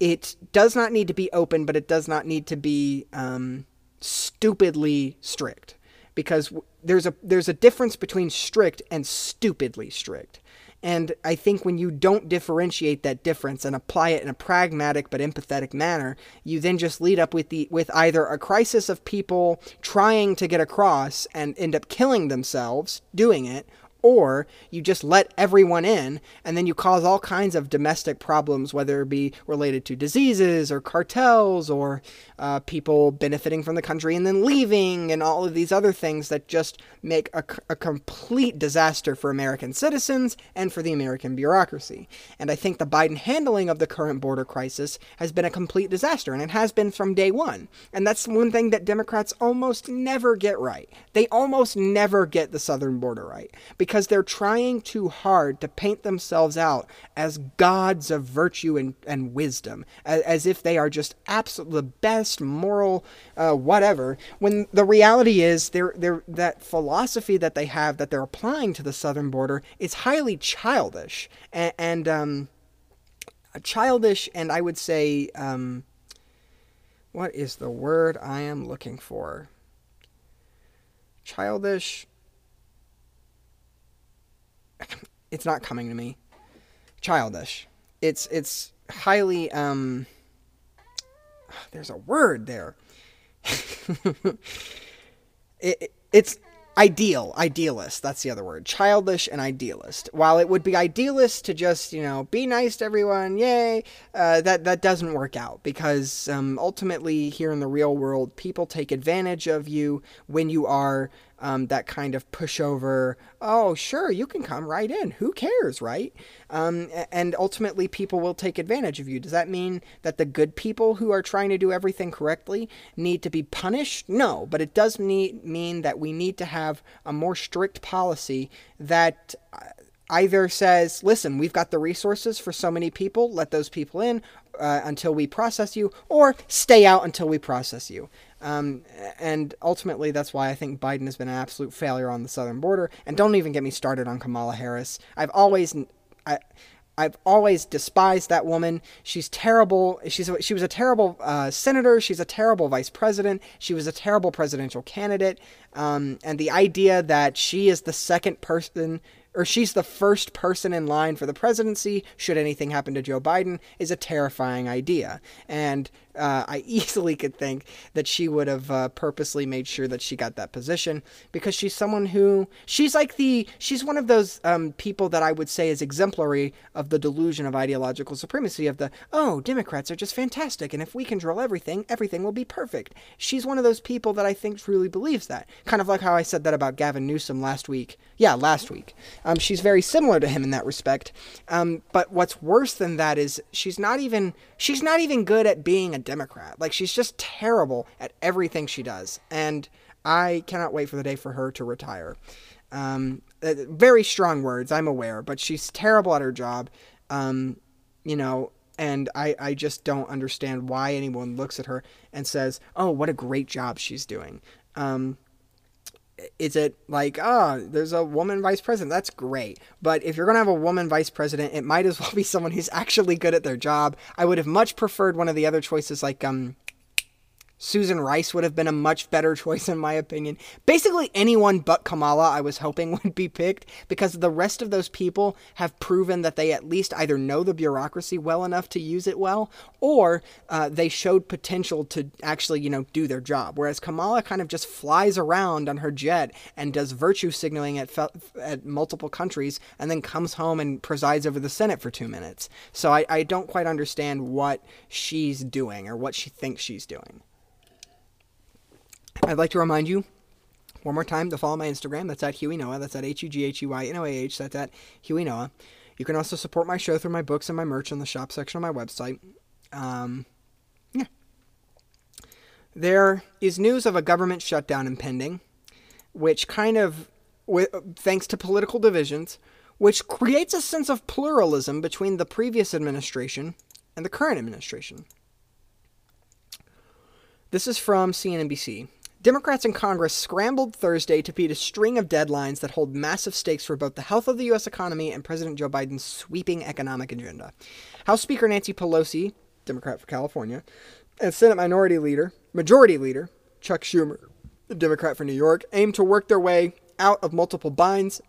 it does not need to be open, but it does not need to be um, stupidly strict, because there's a, there's a difference between strict and stupidly strict. And I think when you don't differentiate that difference and apply it in a pragmatic but empathetic manner, you then just lead up with the with either a crisis of people trying to get across and end up killing themselves doing it, or you just let everyone in, and then you cause all kinds of domestic problems, whether it be related to diseases or cartels or uh, people benefiting from the country and then leaving and all of these other things that just make a, a complete disaster for American citizens and for the American bureaucracy. And I think the Biden handling of the current border crisis has been a complete disaster, and it has been from day one. And that's one thing that Democrats almost never get right. They almost never get the southern border right, because Because they're trying too hard to paint themselves out as gods of virtue and, and wisdom, as, as if they are just absolutely the best moral uh, whatever, when the reality is they're, they're, that philosophy that they have that they're applying to the southern border is highly childish and, and um, childish and I would say, um, what is the word I am looking for? Childish... It's not coming to me. Childish. It's it's highly um. There's a word there. it, it it's ideal, idealist. That's the other word. Childish and idealist. While it would be idealist to just you know be nice to everyone, yay, uh, that that doesn't work out because um, ultimately here in the real world, people take advantage of you when you are. Um, that kind of pushover, oh, sure, you can come right in. Who cares, right? Um, and ultimately, people will take advantage of you. Does that mean that the good people who are trying to do everything correctly need to be punished? No, but it does need, mean that we need to have a more strict policy that... Uh, either says, listen, we've got the resources for so many people, let those people in uh, until we process you, or stay out until we process you. Um, and ultimately, that's why I think Biden has been an absolute failure on the southern border. And don't even get me started on Kamala Harris. I've always... I, I've always despised that woman. She's terrible. She's a, she was a terrible uh, senator. She's a terrible vice president. She was a terrible presidential candidate. Um, and the idea that she is the second person... or she's the first person in line for the presidency, should anything happen to Joe Biden, is a terrifying idea. And uh, I easily could think that she would have uh, purposely made sure that she got that position, because she's someone who, she's like the, she's one of those um, people that I would say is exemplary of the delusion of ideological supremacy, of the, oh, Democrats are just fantastic, and if we control everything, everything will be perfect. She's one of those people that I think truly believes that. Kind of like how I said that about Gavin Newsom last week. Yeah, last week. Um, she's very similar to him in that respect. Um, but what's worse than that is she's not even she's not even good at being a Democrat. Like, she's just terrible at everything she does. And I cannot wait for the day for her to retire. Um, uh, very strong words, I'm aware, but she's terrible at her job. Um, you know, and I, I just don't understand why anyone looks at her and says, oh, what a great job she's doing. Um Is it like, ah, oh, there's a woman vice president? That's great. But if you're going to have a woman vice president, it might as well be someone who's actually good at their job. I would have much preferred one of the other choices, like um, Susan Rice would have been a much better choice, in my opinion. Basically, anyone but Kamala, I was hoping, would be picked, because the rest of those people have proven that they at least either know the bureaucracy well enough to use it well, or uh, they showed potential to actually, you know, do their job. Whereas Kamala kind of just flies around on her jet and does virtue signaling at, fe- at multiple countries and then comes home and presides over the Senate for two minutes. So I, I don't quite understand what she's doing or what she thinks she's doing. I'd like to remind you one more time to follow my Instagram. That's at Huey Noah. That's at H U G H E Y N O A H. That's at Huey Noah. You can also support my show through my books and my merch in the shop section of my website. Um, yeah. There is news of a government shutdown impending, which kind of, thanks to political divisions, which creates a sense of pluralism between the previous administration and the current administration. This is from C N B C. Democrats in Congress scrambled Thursday to beat a string of deadlines that hold massive stakes for both the health of the U S economy and President Joe Biden's sweeping economic agenda. House Speaker Nancy Pelosi, Democrat for California, and Senate Minority Leader, Majority Leader, Chuck Schumer, Democrat for New York, aim to work their way out of multiple binds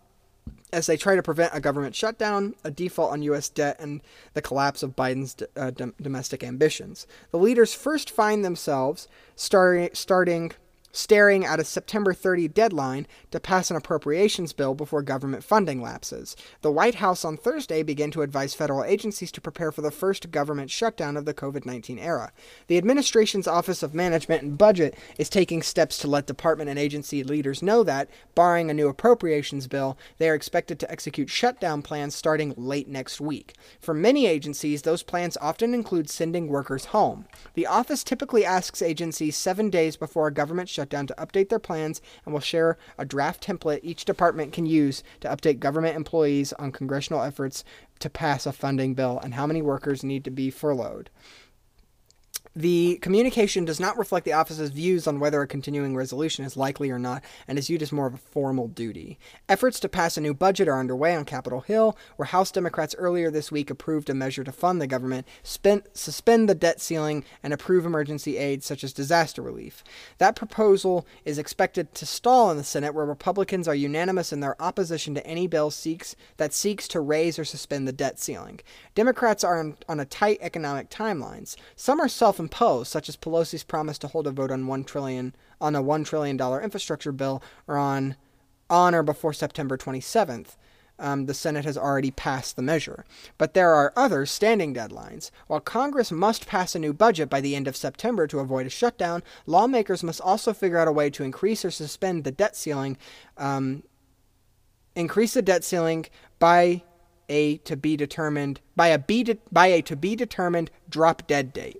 as they try to prevent a government shutdown, a default on U S debt, and the collapse of Biden's uh, dom- domestic ambitions. The leaders first find themselves star- starting staring at a September thirtieth deadline to pass an appropriations bill before government funding lapses. The White House on Thursday began to advise federal agencies to prepare for the first government shutdown of the COVID nineteen era. The administration's Office of Management and Budget is taking steps to let department and agency leaders know that, barring a new appropriations bill, they are expected to execute shutdown plans starting late next week. For many agencies, those plans often include sending workers home. The office typically asks agencies seven days before a government shutdown down to update their plans, and will share a draft template each department can use to update government employees on congressional efforts to pass a funding bill and how many workers need to be furloughed. The communication does not reflect the office's views on whether a continuing resolution is likely or not, and is viewed as more of a formal duty. Efforts to pass a new budget are underway on Capitol Hill, where House Democrats earlier this week approved a measure to fund the government, spend, suspend the debt ceiling, and approve emergency aid such as disaster relief. That proposal is expected to stall in the Senate, where Republicans are unanimous in their opposition to any bill seeks that seeks to raise or suspend the debt ceiling. Democrats are on, on a tight economic timelines. Some are self imposed, such as Pelosi's promise to hold a vote on one trillion on a one trillion dollar infrastructure bill, or on on or before September twenty-seventh. Um, the Senate has already passed the measure, but there are other standing deadlines. While Congress must pass a new budget by the end of September to avoid a shutdown, lawmakers must also figure out a way to increase or suspend the debt ceiling, um, increase the debt ceiling by a to be determined by a be de- by a to be determined drop dead date.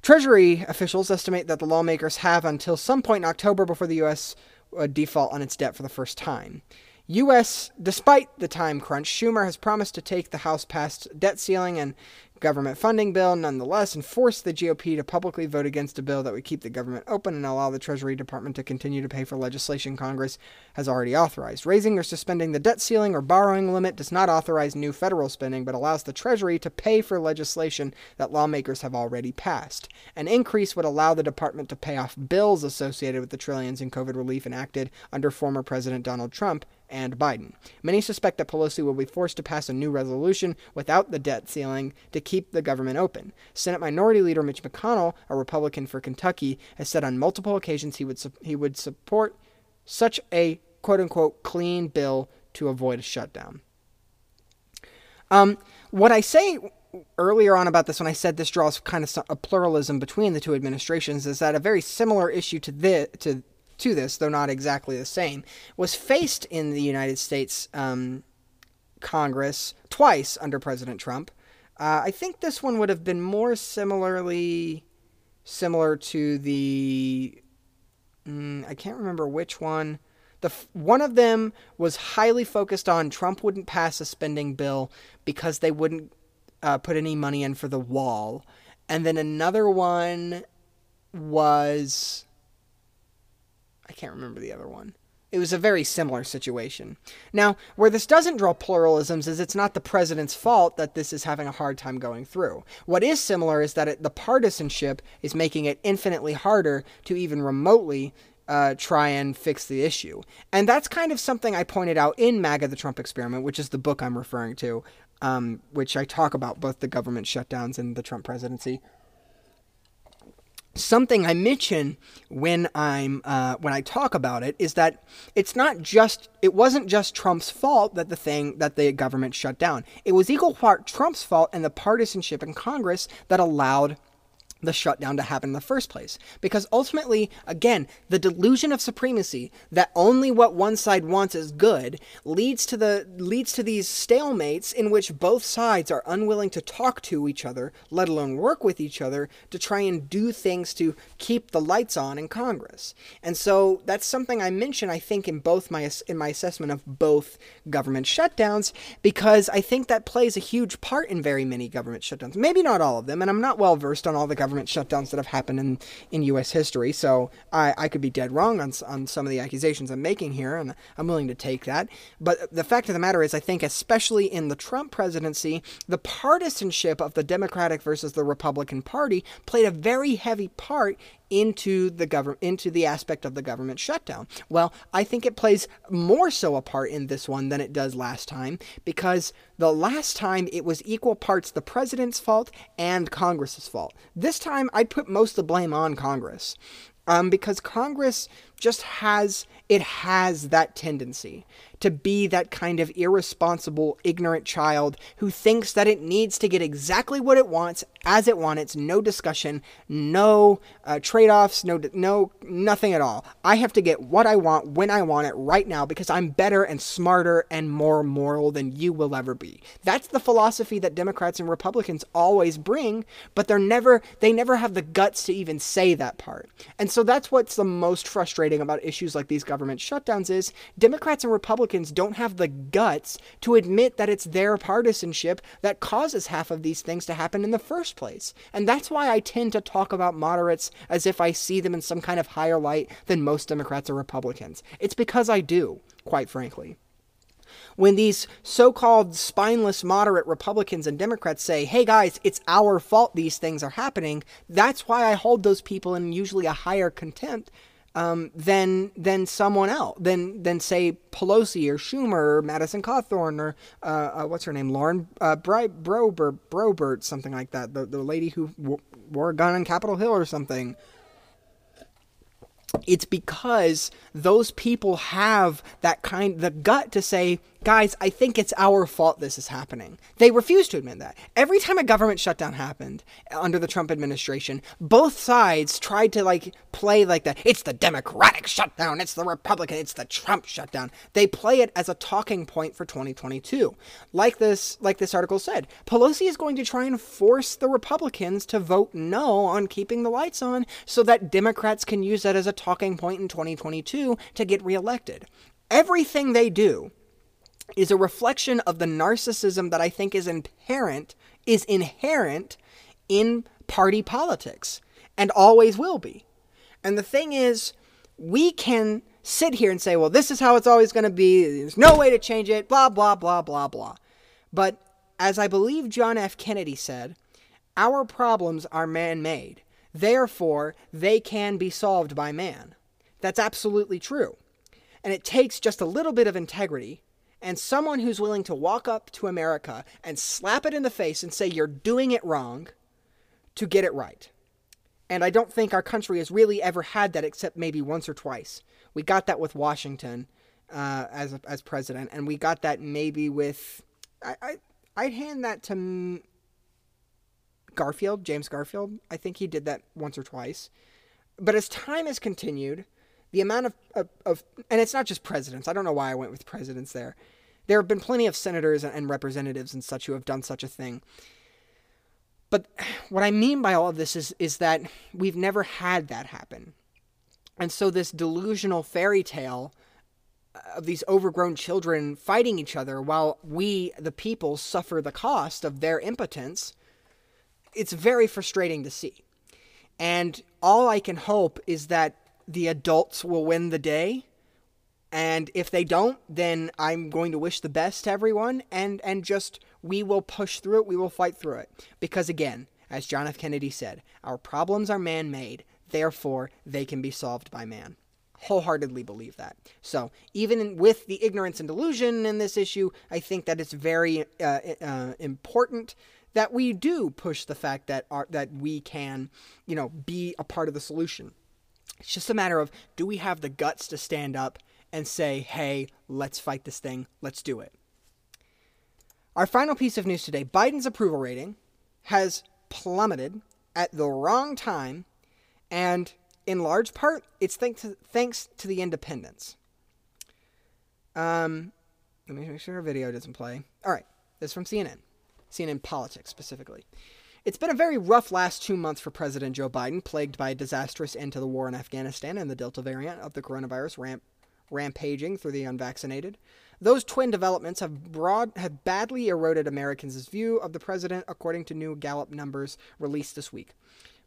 Treasury officials estimate that the lawmakers have until some point in October before the U S would default on its debt for the first time. U S, despite the time crunch, Schumer has promised to take the House-passed debt ceiling and government funding bill nonetheless and force the G O P to publicly vote against a bill that would keep the government open and allow the Treasury Department to continue to pay for legislation Congress has already authorized. Raising or suspending the debt ceiling or borrowing limit does not authorize new federal spending, but allows the Treasury to pay for legislation that lawmakers have already passed. An increase would allow the department to pay off bills associated with the trillions in COVID relief enacted under former President Donald Trump and Biden. Many suspect that Pelosi will be forced to pass a new resolution without the debt ceiling to keep the government open. Senate Minority Leader Mitch McConnell, a Republican for Kentucky, has said on multiple occasions he would su- he would support such a quote-unquote clean bill to avoid a shutdown. Um, what I say earlier on about this, when I said this draws kind of a pluralism between the two administrations, is that a very similar issue to this, to to this, though not exactly the same, was faced in the United States um, Congress twice under President Trump. Uh, I think this one would have been more similarly similar to the, mm, I can't remember which one. The one of them was highly focused on Trump wouldn't pass a spending bill because they wouldn't uh, put any money in for the wall. And then another one was... I can't remember the other one. It was a very similar situation. Now, where this doesn't draw pluralisms is it's not the president's fault that this is having a hard time going through. What is similar is that it, the partisanship is making it infinitely harder to even remotely uh, try and fix the issue. And that's kind of something I pointed out in MAGA, The Trump Experiment, which is the book I'm referring to, um, which I talk about both the government shutdowns and the Trump presidency. Something I mention when I'm uh, when I talk about it is that it's not just it wasn't just Trump's fault that the thing that the government shut down. It was equal part Trump's fault and the partisanship in Congress that allowed the shutdown to happen in the first place. Because ultimately, again, the delusion of supremacy that only what one side wants is good leads to the leads to these stalemates in which both sides are unwilling to talk to each other, let alone work with each other, to try and do things to keep the lights on in Congress. And so that's something I mention, I think, in both my in my assessment of both government shutdowns, because I think that plays a huge part in very many government shutdowns. Maybe not all of them, and I'm not well versed on all the government government shutdowns that have happened in, in U S history, so I, I could be dead wrong on, on some of the accusations I'm making here, and I'm willing to take that. But the fact of the matter is, I think especially in the Trump presidency, the partisanship of the Democratic versus the Republican Party played a very heavy part into the government, into the aspect of the government shutdown. Well, I think it plays more so a part in this one than it does last time, because the last time it was equal parts the president's fault and Congress's fault. This time, I'd put most of the blame on Congress, um, because Congress just has, it has that tendency to be that kind of irresponsible, ignorant child who thinks that it needs to get exactly what it wants, as it wants, no discussion, no uh, trade-offs, no, no, nothing at all. I have to get what I want when I want it right now because I'm better and smarter and more moral than you will ever be. That's the philosophy that Democrats and Republicans always bring, but they're never, they never have the guts to even say that part. And so that's what's the most frustrating about issues like these government shutdowns is Democrats and Republicans don't have the guts to admit that it's their partisanship that causes half of these things to happen in the first place. And that's why I tend to talk about moderates as if I see them in some kind of higher light than most Democrats or Republicans. It's because I do, quite frankly. When these so-called spineless moderate Republicans and Democrats say, hey guys, it's our fault these things are happening, that's why I hold those people in usually a higher contempt Um, than than someone else, than than say Pelosi or Schumer or Madison Cawthorn or uh, uh, what's her name, Lauren uh, Bri- Brober Brobert, something like that, the the lady who w- wore a gun on Capitol Hill or something. It's because those people have that kind, the gut to say, guys, I think it's our fault this is happening. They refuse to admit that. Every time a government shutdown happened under the Trump administration, both sides tried to like play like that. It's the Democratic shutdown. It's the Republican. It's the Trump shutdown. They play it as a talking point for twenty twenty-two. Like this, like this article said, Pelosi is going to try and force the Republicans to vote no on keeping the lights on so that Democrats can use that as a talking point in twenty twenty-two to get reelected. Everything they do is a reflection of the narcissism that I think is inherent, is inherent in party politics and always will be. And the thing is, we can sit here and say, well, this is how it's always going to be. There's no way to change it, blah, blah, blah, blah, blah. But as I believe John F. Kennedy said, our problems are man-made. Therefore, they can be solved by man. That's absolutely true. And it takes just a little bit of integrity and someone who's willing to walk up to America and slap it in the face and say you're doing it wrong to get it right. And I don't think our country has really ever had that except maybe once or twice. We got that with Washington uh, as a, as president, and we got that maybe with... I, I, I'd hand that to Garfield, James Garfield. I think he did that once or twice. But as time has continued... The amount of, of, of, and it's not just presidents. I don't know why I went with presidents there. There have been plenty of senators and, and representatives and such who have done such a thing. But what I mean by all of this is, is that we've never had that happen. And so this delusional fairy tale of these overgrown children fighting each other while we, the people, suffer the cost of their impotence, it's very frustrating to see. And all I can hope is that the adults will win the day, and if they don't, then I'm going to wish the best to everyone, and, and just, we will push through it, we will fight through it. Because again, as John F. Kennedy said, our problems are man-made, therefore they can be solved by man. Wholeheartedly believe that. So, even in, with the ignorance and delusion in this issue, I think that it's very uh, uh, important that we do push the fact that our, that we can, you know, be a part of the solution. It's just a matter of, do we have the guts to stand up and say, hey, let's fight this thing, let's do it. Our final piece of news today, Biden's approval rating has plummeted at the wrong time, and in large part, it's thanks to, thanks to the independents. Um, let me make sure our video doesn't play. All right, this is from C N N, C N N Politics specifically. It's been a very rough last two months for President Joe Biden, plagued by a disastrous end to the war in Afghanistan and the Delta variant of the coronavirus ramp- rampaging through the unvaccinated. Those twin developments have, broad- have badly eroded Americans' view of the president, according to new Gallup numbers released this week.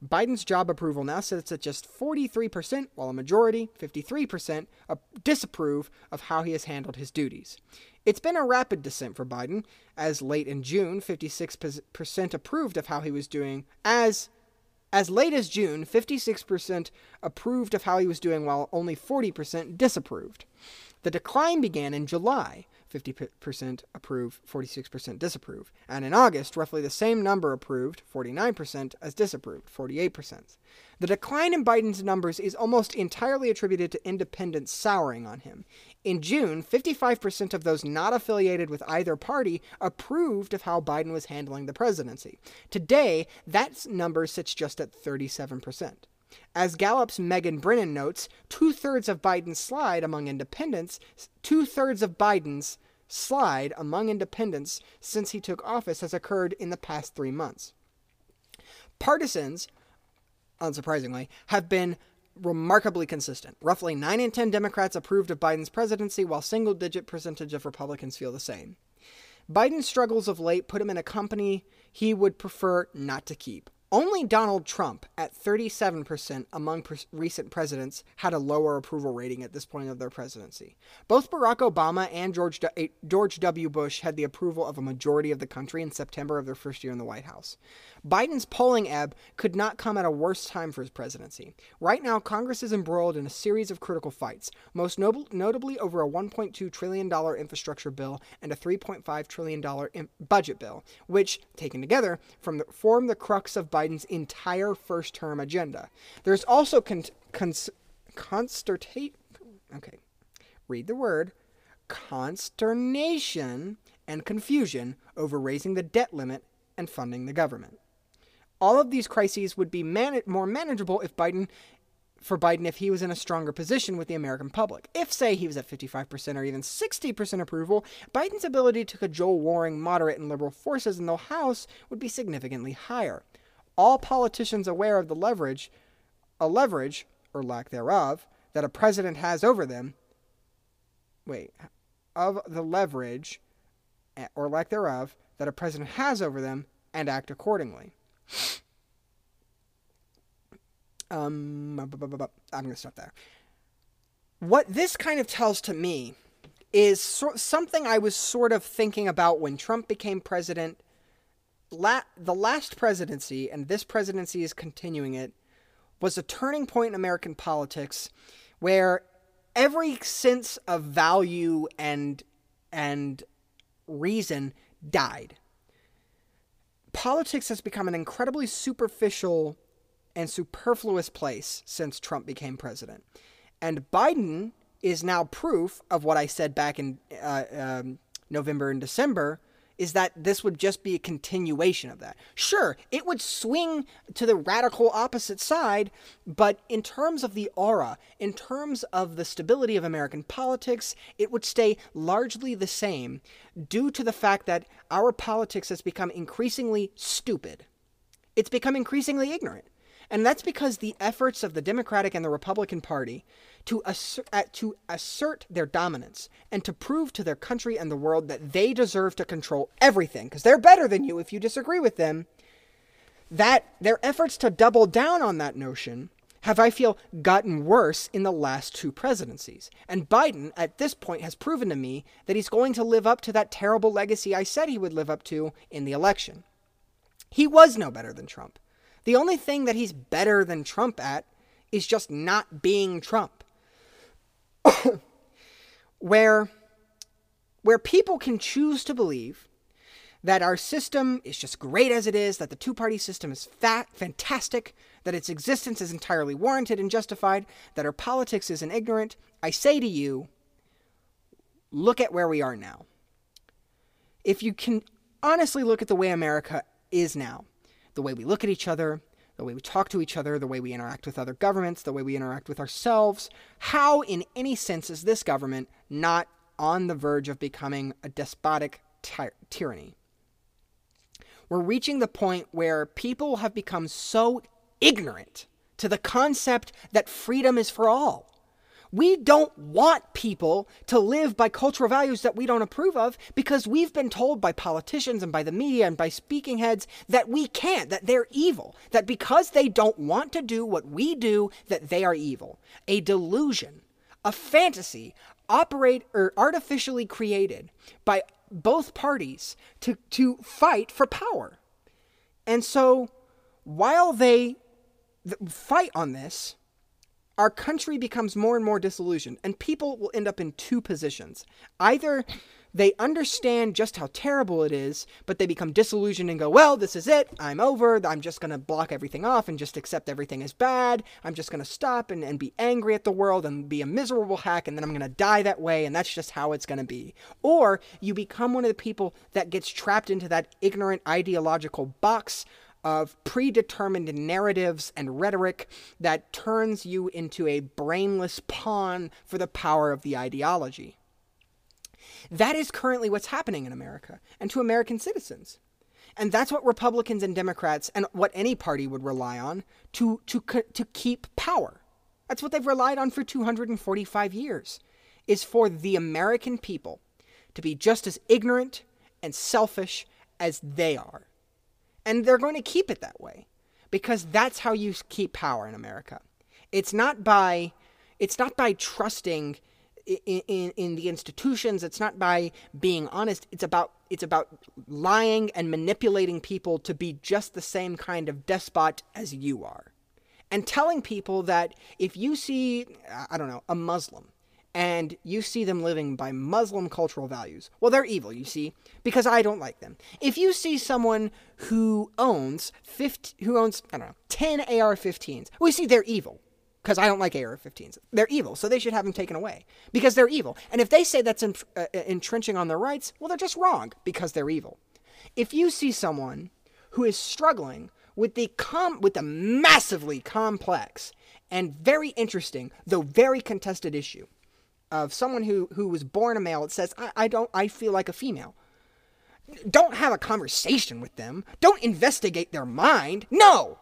Biden's job approval now sits at just forty-three percent, while a majority, fifty-three percent, disapprove of how he has handled his duties. It's been a rapid descent for Biden, as late in June, fifty-six percent approved of how he was doing, as As late as June, fifty-six percent approved of how he was doing, while only forty percent disapproved. The decline began in July. fifty percent approve, forty-six percent disapprove. And in August, roughly the same number approved, forty-nine percent, as disapproved, forty-eight percent. The decline in Biden's numbers is almost entirely attributed to independents souring on him. In June, fifty-five percent of those not affiliated with either party approved of how Biden was handling the presidency. Today, that number sits just at thirty-seven percent. As Gallup's Megan Brennan notes, two-thirds of Biden's slide among independents, two-thirds of Biden's slide among independents since he took office has occurred in the past three months. Partisans, unsurprisingly, have been remarkably consistent. Roughly nine in ten Democrats approved of Biden's presidency, while single-digit percentage of Republicans feel the same. Biden's struggles of late put him in a company he would prefer not to keep. Only Donald Trump, at thirty-seven percent among pre- recent presidents, had a lower approval rating at this point of their presidency. Both Barack Obama and George, du- George W. Bush had the approval of a majority of the country in September of their first year in the White House. Biden's polling ebb could not come at a worse time for his presidency. Right now, Congress is embroiled in a series of critical fights, most no- notably over a one point two trillion dollars infrastructure bill and a three point five trillion dollars in- budget bill, which, taken together, from the, form the crux of Biden's Biden's entire first-term agenda. There's also con- cons- constertate, okay, read the word, consternation and confusion over raising the debt limit and funding the government. All of these crises would be man- more manageable if Biden, for Biden, if he was in a stronger position with the American public. If, say, he was at fifty-five percent or even sixty percent approval, Biden's ability to cajole warring moderate and liberal forces in the House would be significantly higher. All politicians aware of the leverage, a leverage, or lack thereof, that a president has over them, wait, of the leverage, or lack thereof, that a president has over them, and act accordingly. Um, I'm going to stop there. What this kind of tells to me is so- something I was sort of thinking about when Trump became president. La- the last presidency, and this presidency is continuing it, was a turning point in American politics where every sense of value and and reason died. Politics has become an incredibly superficial and superfluous place since Trump became president. And Biden is now proof of what I said back in uh, um, November and December, is that this would just be a continuation of that. Sure, it would swing to the radical opposite side, but in terms of the aura, in terms of the stability of American politics, it would stay largely the same due to the fact that our politics has become increasingly stupid. It's become increasingly ignorant. And that's because the efforts of the Democratic and the Republican Party to assert, uh, to assert their dominance and to prove to their country and the world that they deserve to control everything, because they're better than you if you disagree with them, that their efforts to double down on that notion have, I feel, gotten worse in the last two presidencies. And Biden, at this point, has proven to me that he's going to live up to that terrible legacy I said he would live up to in the election. He was no better than Trump. The only thing that he's better than Trump at is just not being Trump. where, where people can choose to believe that our system is just great as it is, that the two-party system is fat, fantastic, that its existence is entirely warranted and justified, that our politics isn't ignorant, I say to you, look at where we are now. If you can honestly look at the way America is now, the way we look at each other, the way we talk to each other, the way we interact with other governments, the way we interact with ourselves. How, in any sense, is this government not on the verge of becoming a despotic ty- tyranny? We're reaching the point where people have become so ignorant to the concept that freedom is for all. We don't want people to live by cultural values that we don't approve of because we've been told by politicians and by the media and by speaking heads that we can't, that they're evil, that because they don't want to do what we do, that they are evil. A delusion, a fantasy operate or artificially created by both parties to, to fight for power. And so while they fight on this, our country becomes more and more disillusioned, and people will end up in two positions. Either they understand just how terrible it is, but they become disillusioned and go, well, this is it. I'm over. I'm just going to block everything off and just accept everything as bad. I'm just going to stop and, and be angry at the world and be a miserable hack, and then I'm going to die that way, and that's just how it's going to be. Or you become one of the people that gets trapped into that ignorant ideological box of predetermined narratives and rhetoric that turns you into a brainless pawn for the power of the ideology. That is currently what's happening in America and to American citizens. And that's what Republicans and Democrats and what any party would rely on to, to, to keep power. That's what they've relied on for two hundred forty-five years, is for the American people to be just as ignorant and selfish as they are. And they're going to keep it that way because that's how you keep power in America. It's not by, it's not by trusting In, in, in the institutions. It's not by being honest. It's about it's about lying and manipulating people to be just the same kind of despot as you are, and telling people that if you see, I don't know, a Muslim, and you see them living by Muslim cultural values, well, they're evil, you see, because I don't like them. If you see someone who owns fifty, who owns I don't know ten A R fifteens, well, you see, they're evil, because I don't like A R fifteens. They're evil, so they should have them taken away, because they're evil. And if they say that's in, uh, entrenching on their rights, well, they're just wrong, because they're evil. If you see someone who is struggling with the com- with the massively complex and very interesting, though very contested issue of someone who, who was born a male that says, I, I don't, I feel like a female, don't have a conversation with them. Don't investigate their mind. No!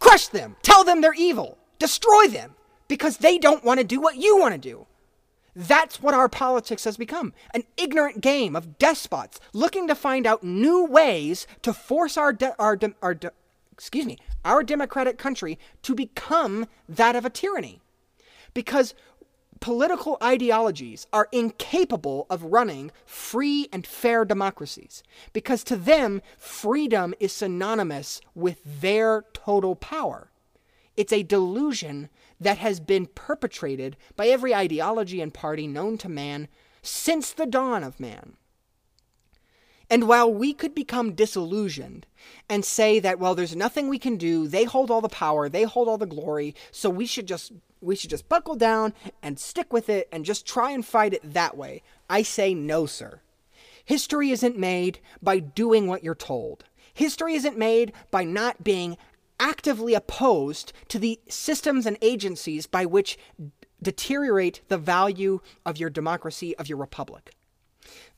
Crush them! Tell them they're evil! Destroy them, because they don't want to do what you want to do. That's what our politics has become, an ignorant game of despots looking to find out new ways to force our de- our de- our de- excuse me, our democratic country to become that of a tyranny. Because political ideologies are incapable of running free and fair democracies, because to them, freedom is synonymous with their total power. It's a delusion that has been perpetrated by every ideology and party known to man since the dawn of man. And while we could become disillusioned and say that, well, there's nothing we can do, they hold all the power, they hold all the glory, so we should just we should just buckle down and stick with it and just try and fight it that way, I say no, sir. History isn't made by doing what you're told. History isn't made by not being actively opposed to the systems and agencies by which d- deteriorate the value of your democracy, of your republic.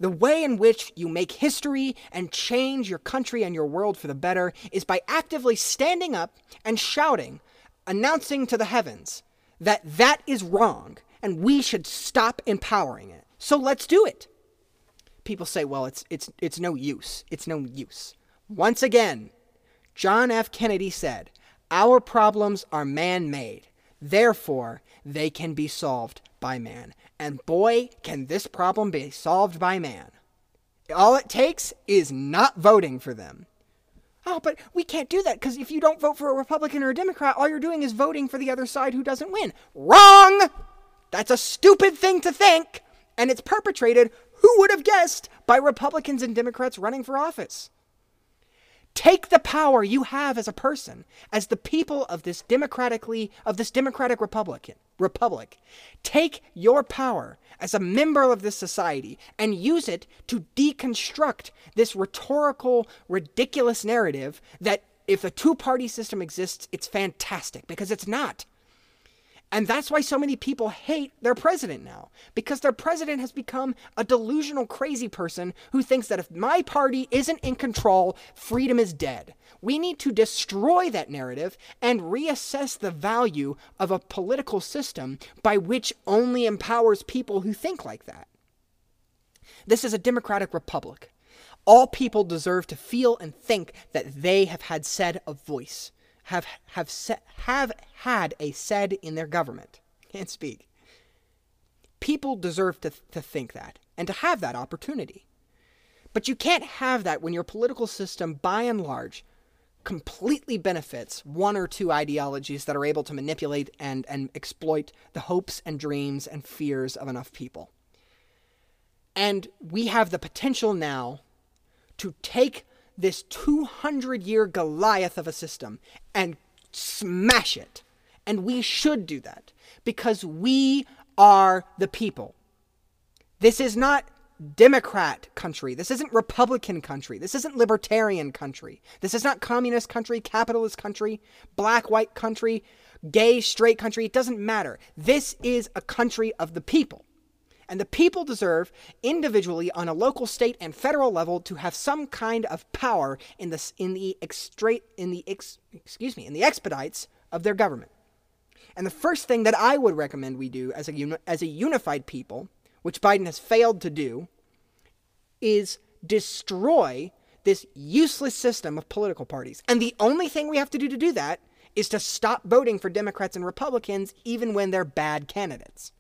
The way in which you make history and change your country and your world for the better is by actively standing up and shouting, announcing to the heavens that that is wrong and we should stop empowering it. So let's do it. People say, well, it's it's it's no use. It's no use. Once again, John F. Kennedy said, "Our problems are man-made. Therefore, they can be solved by man." And boy, can this problem be solved by man. All it takes is not voting for them. Oh, but we can't do that, because if you don't vote for a Republican or a Democrat, all you're doing is voting for the other side who doesn't win. Wrong! That's a stupid thing to think, and it's perpetrated, who would have guessed, by Republicans and Democrats running for office. Take the power you have as a person, as the people of this democratically, of this democratic republican, republic. Take your power as a member of this society and use it to deconstruct this rhetorical, ridiculous narrative that if a two-party system exists, it's fantastic, because it's not. And that's why so many people hate their president now, because their president has become a delusional, crazy person who thinks that if my party isn't in control, freedom is dead. We need to destroy that narrative and reassess the value of a political system by which only empowers people who think like that. This is a democratic republic. All people deserve to feel and think that they have had said a voice. have have se- have had a said in their government. Can't speak. People deserve to, th- to think that and to have that opportunity. But you can't have that when your political system, by and large, completely benefits one or two ideologies that are able to manipulate and, and exploit the hopes and dreams and fears of enough people. And we have the potential now to take this two hundred year Goliath of a system and smash it. And we should do that because we are the people. This is not Democrat country. This isn't Republican country. This isn't libertarian country. This is not communist country, capitalist country, black, white country, gay, straight country. It doesn't matter. This is a country of the people. And the people deserve, individually, on a local, state, and federal level, to have some kind of power in the in the extra, in the ex, excuse me in the expedites of their government. And the first thing that I would recommend we do as a as a unified people, which Biden has failed to do, is destroy this useless system of political parties. And the only thing we have to do to do that is to stop voting for Democrats and Republicans, even when they're bad candidates.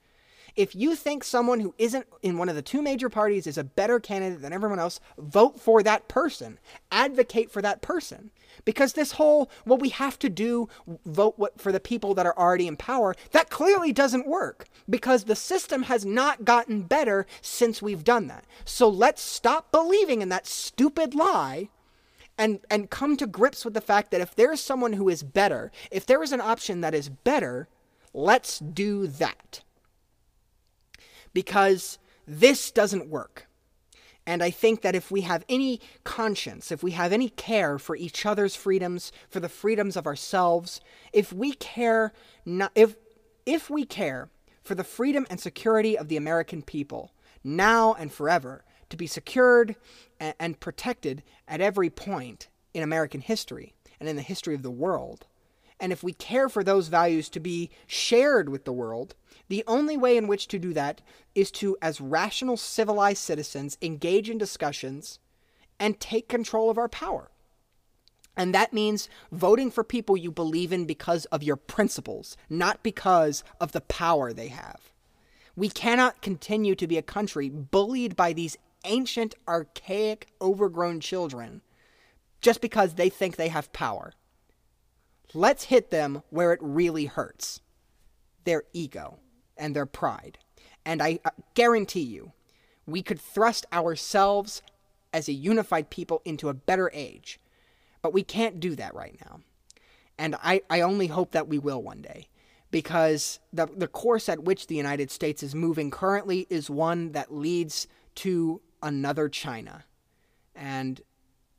If you think someone who isn't in one of the two major parties is a better candidate than everyone else, vote for that person. Advocate for that person. Because this whole, well, we have to do vote what, for the people that are already in power, that clearly doesn't work. Because the system has not gotten better since we've done that. So let's stop believing in that stupid lie and, and come to grips with the fact that if there is someone who is better, if there is an option that is better, let's do that. Because this doesn't work. And I think that if we have any conscience, if we have any care for each other's freedoms, for the freedoms of ourselves, if we care not, if if we care for the freedom and security of the American people, now and forever, to be secured and, and protected at every point in American history and in the history of the world, and if we care for those values to be shared with the world, the only way in which to do that is to, as rational, civilized citizens, engage in discussions and take control of our power. And that means voting for people you believe in because of your principles, not because of the power they have. We cannot continue to be a country bullied by these ancient, archaic, overgrown children just because they think they have power. Let's hit them where it really hurts. Their ego and their pride. And I guarantee you, we could thrust ourselves as a unified people into a better age. But we can't do that right now. And I, I only hope that we will one day. Because the, the course at which the United States is moving currently is one that leads to another China. And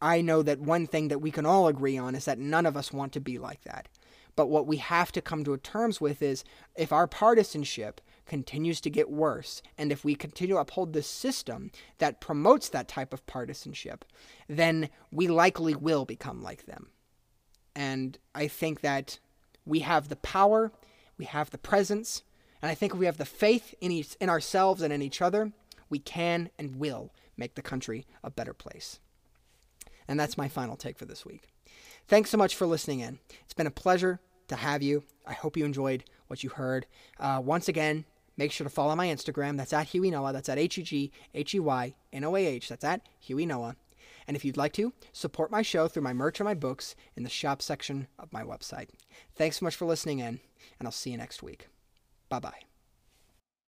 I know that one thing that we can all agree on is that none of us want to be like that. But what we have to come to terms with is if our partisanship continues to get worse, and if we continue to uphold this system that promotes that type of partisanship, then we likely will become like them. And I think that we have the power, we have the presence, and I think we have the faith in, each, in ourselves and in each other. We can and will make the country a better place. And that's my final take for this week. Thanks so much for listening in. It's been a pleasure to have you. I hope you enjoyed what you heard. Uh, once again, make sure to follow my Instagram. That's at Huey Noah. That's at H E G H E Y N O A H. That's at Huey Noah. And if you'd like to, support my show through my merch or my books in the shop section of my website. Thanks so much for listening in, and I'll see you next week. Bye-bye.